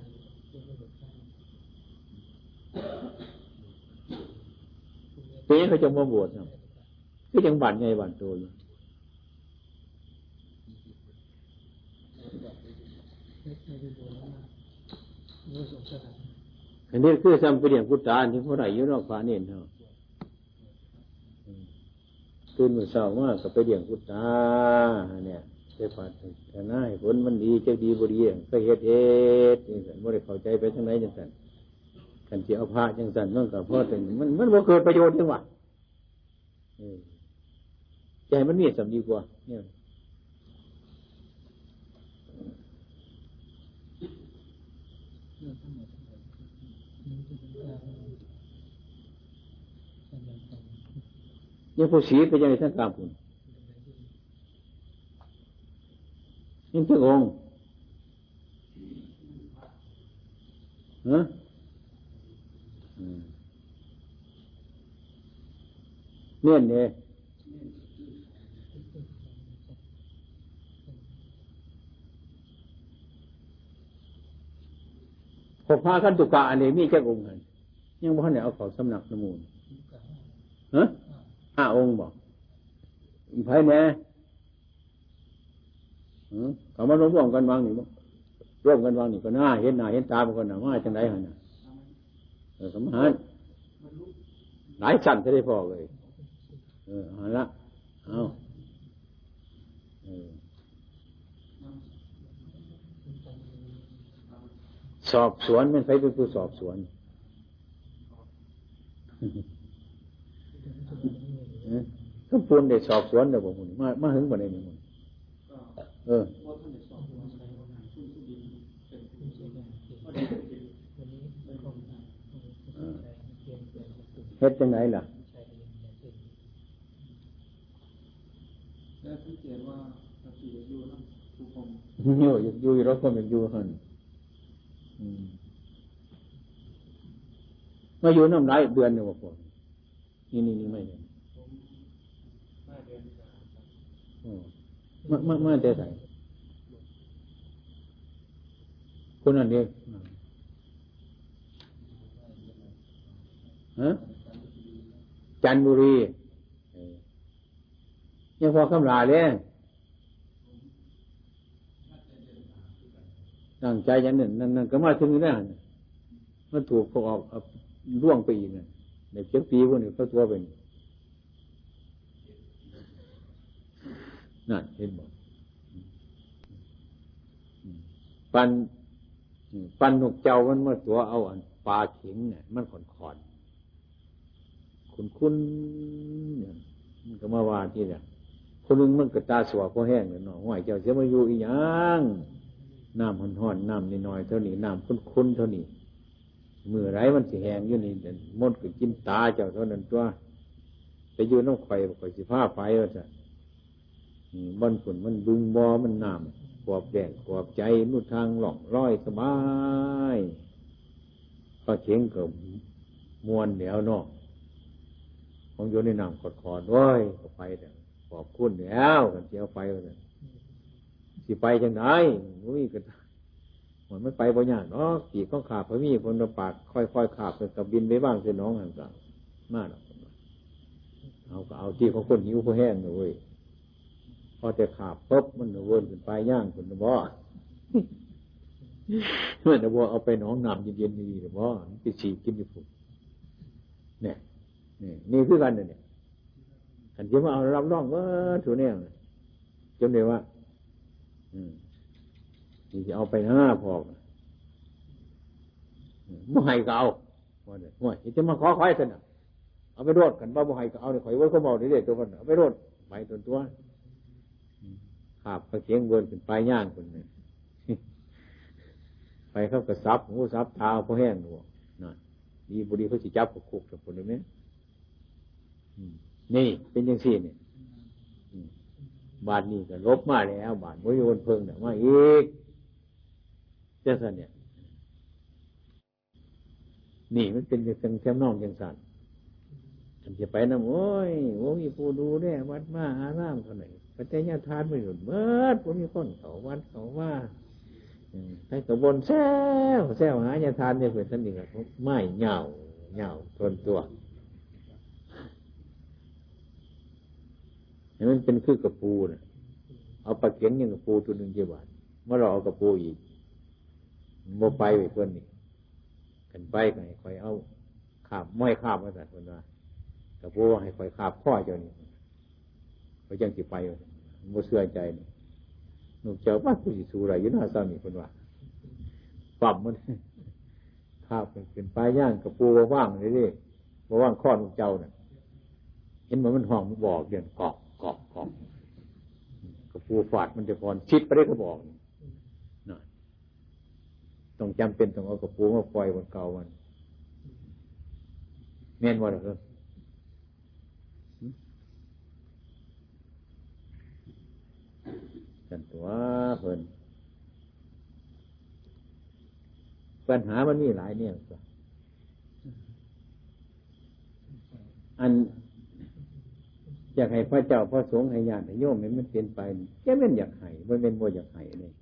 เป๊ะเขาจะมาบวชนะก็ยังบั่นไงบั่นโตอยู่อันนี้คือซ้ำไปเรียนกุฏาที่เขาไหนอยู่นอกฟ้าเนี่ยเนาะคือมือเศร้ามากกับไปเดี่ยงกุฏาเนี่ยไปผ่านแต่หน้าผลมันดีจะดีบริเวณก็เฮ็ดอย่างนั้นไม่ได้เข้าใจไปทั้งไหนอย่างนั้นการที่เอาพระอย่างนั้นนั่งกับพ่อแต่มันบ่เกิดประโยชน์จังหวะใจมันมีสำดีกว่าเนี่ยยังผู้ศีไปยังไงท่านตามคุณยังเจ้าองค์ เนี่ยเนี่ยหกพาคันตุกะอันนี้มีแค่องค์กันยังบ่เนี่ยเอาของสำนักนมูลฮะห้าองค์บอกอีกไผแน่เขามาร่วมกันวางนี่บ่ร่วมกันวางนี่ก็น่าเห็นหน้าเห็นตาบ่คนน่ะมาจังได๋หั่นน่ะสมหารหลายสั่นจะได้พอเลยเอาละเอาสอบสวนมันใครเป็นผู้สอบสวนก็ปูนได้สอบสวนเดี๋ยวบอกมึงมาถึงวันไหนมึงเฮ็ดจังไหนล่ะแล้วสังเกตว่าตะกี้อยู่นะทุกคนอยู่รถก็มันอยู่หั่นมาอยู่น้ำหลายเดือนนึงบ่พอนี่ๆๆไม่ได้มาเดือน3มาแต่ไสคนนั้นเด้ฮะจันทบุรียังพอคำลาเลยตั้งใจอย่างนั้นนั่นก็มาถึงได้มันถูกพวกออกล่วงไปอีกน่ะในเจ็ดปีพวกนี้เขาตัวเป็นนั่นเห็นบอกปันนกเจ้ามันมาตัวเอาอันปลาเข็งเนี่ยมันขอนคุ้นๆเนี่ยมันก็มาว่าที่เนี่ยคนนึงมันก็ตาสว่างพอแห้งเลยเนาะห้อยเจ้าเสียมาอยู่อีหยังน้ำห่อนๆน้ำนิดหน่อยเท่านี้น้ำคุ้นๆเท่านี้มือไรมันสิแห้งอยู่นี่มดก็กินตาเจ้าเท่านั้นตัวไปอยู่น้ำข่อยข่อยสิผ้าไฟว่าซะบ่อนฝนมันบึงบ่อมันน้ำขวบแดงขวบใจนู่นทางหล่องลอยสบายพอเข็งก็มวนเหนียวเนาะของโยนในน้ำขอดๆด้วยก็ไปแต่ขอบคุณแล้วกันเจียวไปเลยสิไปจังไหนมุ้ยกันเหมือนไม่ไปบ่อยากเนาะปีกข้องขาพระมีพลปากค่อยๆขาบกับบินไปบ้างเสียน้องกันกันมากเอาก็เอาที่ของคนหิวเขาแห้งเลยพอจะขาบปุ๊บมันวนเป็นปลายย่างคนนะบ่เมื่อนะบ่เอาไปน้องน้ำเย็นๆดีนะบ่ไปฉีกกินดิผมเนี่ยนี่คือกันเนี่ยขันเจ้ามาเอารับร่องว่าถูแนวจำได้ว่านี่จะเอาไปหน้าพอกบ่ให้ก็เอาว่าเนี่ยว่าจะมาขอคอยกันเอาไปโรดกันว่าบ่ให้ก็เอาเนี่ยข่อยว่าเขาเมาเรื่อยๆตัวคนเอาไปโรดไปตัวขาบกระเทียงเวิร์นเป็นปลายย่างคนเนี่ยไปเขากระซับหูซับเท้าเขาแห้งหัวนั่นดีบุรีเขาสิจับกับคุกกับคนเลยไหมนี่เป็นจังซี่เนี่ยบาทนี้ก็ลบมาแล้วบาทบ่อยู่บนเพิ่งเนี่ยมาอีกจังซั่นเนี่ยนี่มันเป็นจังแถมน้องจังซั่นฉันจะไปนำโอ้ยบ่มีผู้ดูแลวัดมาอารามเท่าไหร่ปัจจัยญาทานไม่หลุดเบิดบ่มีคนเข้าวัดเข้าว่าให้ตะบนแซ่วหาญาทานเนี่ยเพิ่นซั่นนี่ก็ไม่เหย่าทนตัวเห็นมันเป็นคือกระปูนะเอาปลาเข็งอย่างกระปูตัวหนึ่งเจ็ดบาทเมื่อเราเอากระปูอีกโมไปไปเพื่อนนี่กันไปกันให้คอยเอาขาบม้อยขาบมาใส่คนว่ากระปูให้คอยขาบข้อเจ้านี่ไปยังจีไปโมเสื่อใจนี่หนุ่มเจ้าว่าผู้สิสูอะไรอยู่หน้าซ้ำนี่คนว่าปั๊มมันขาบเป็นปลาย่างกระปูว่างเลยดิว่างข้อหนุ่มเจ้าเนี่ยเห็นเหมือนมันห่องมันบอกเดินกอกกระปูฝาดมันจะพรชิดไปได้ก็บอกหน่อยต้องจำเป็นต้องเอากระปูมาปล่อยบนเก่ามันแม่นว่าหรือครับกันตัวเพิ่นปัญหามันมีหลายเนี่ยอัน อยากให้พระเจ้าพระสงฆ์ให้ญาติโยมให้มันเป็นไปแกไม่อยากให้มันเป็นบ่อยากให้เลย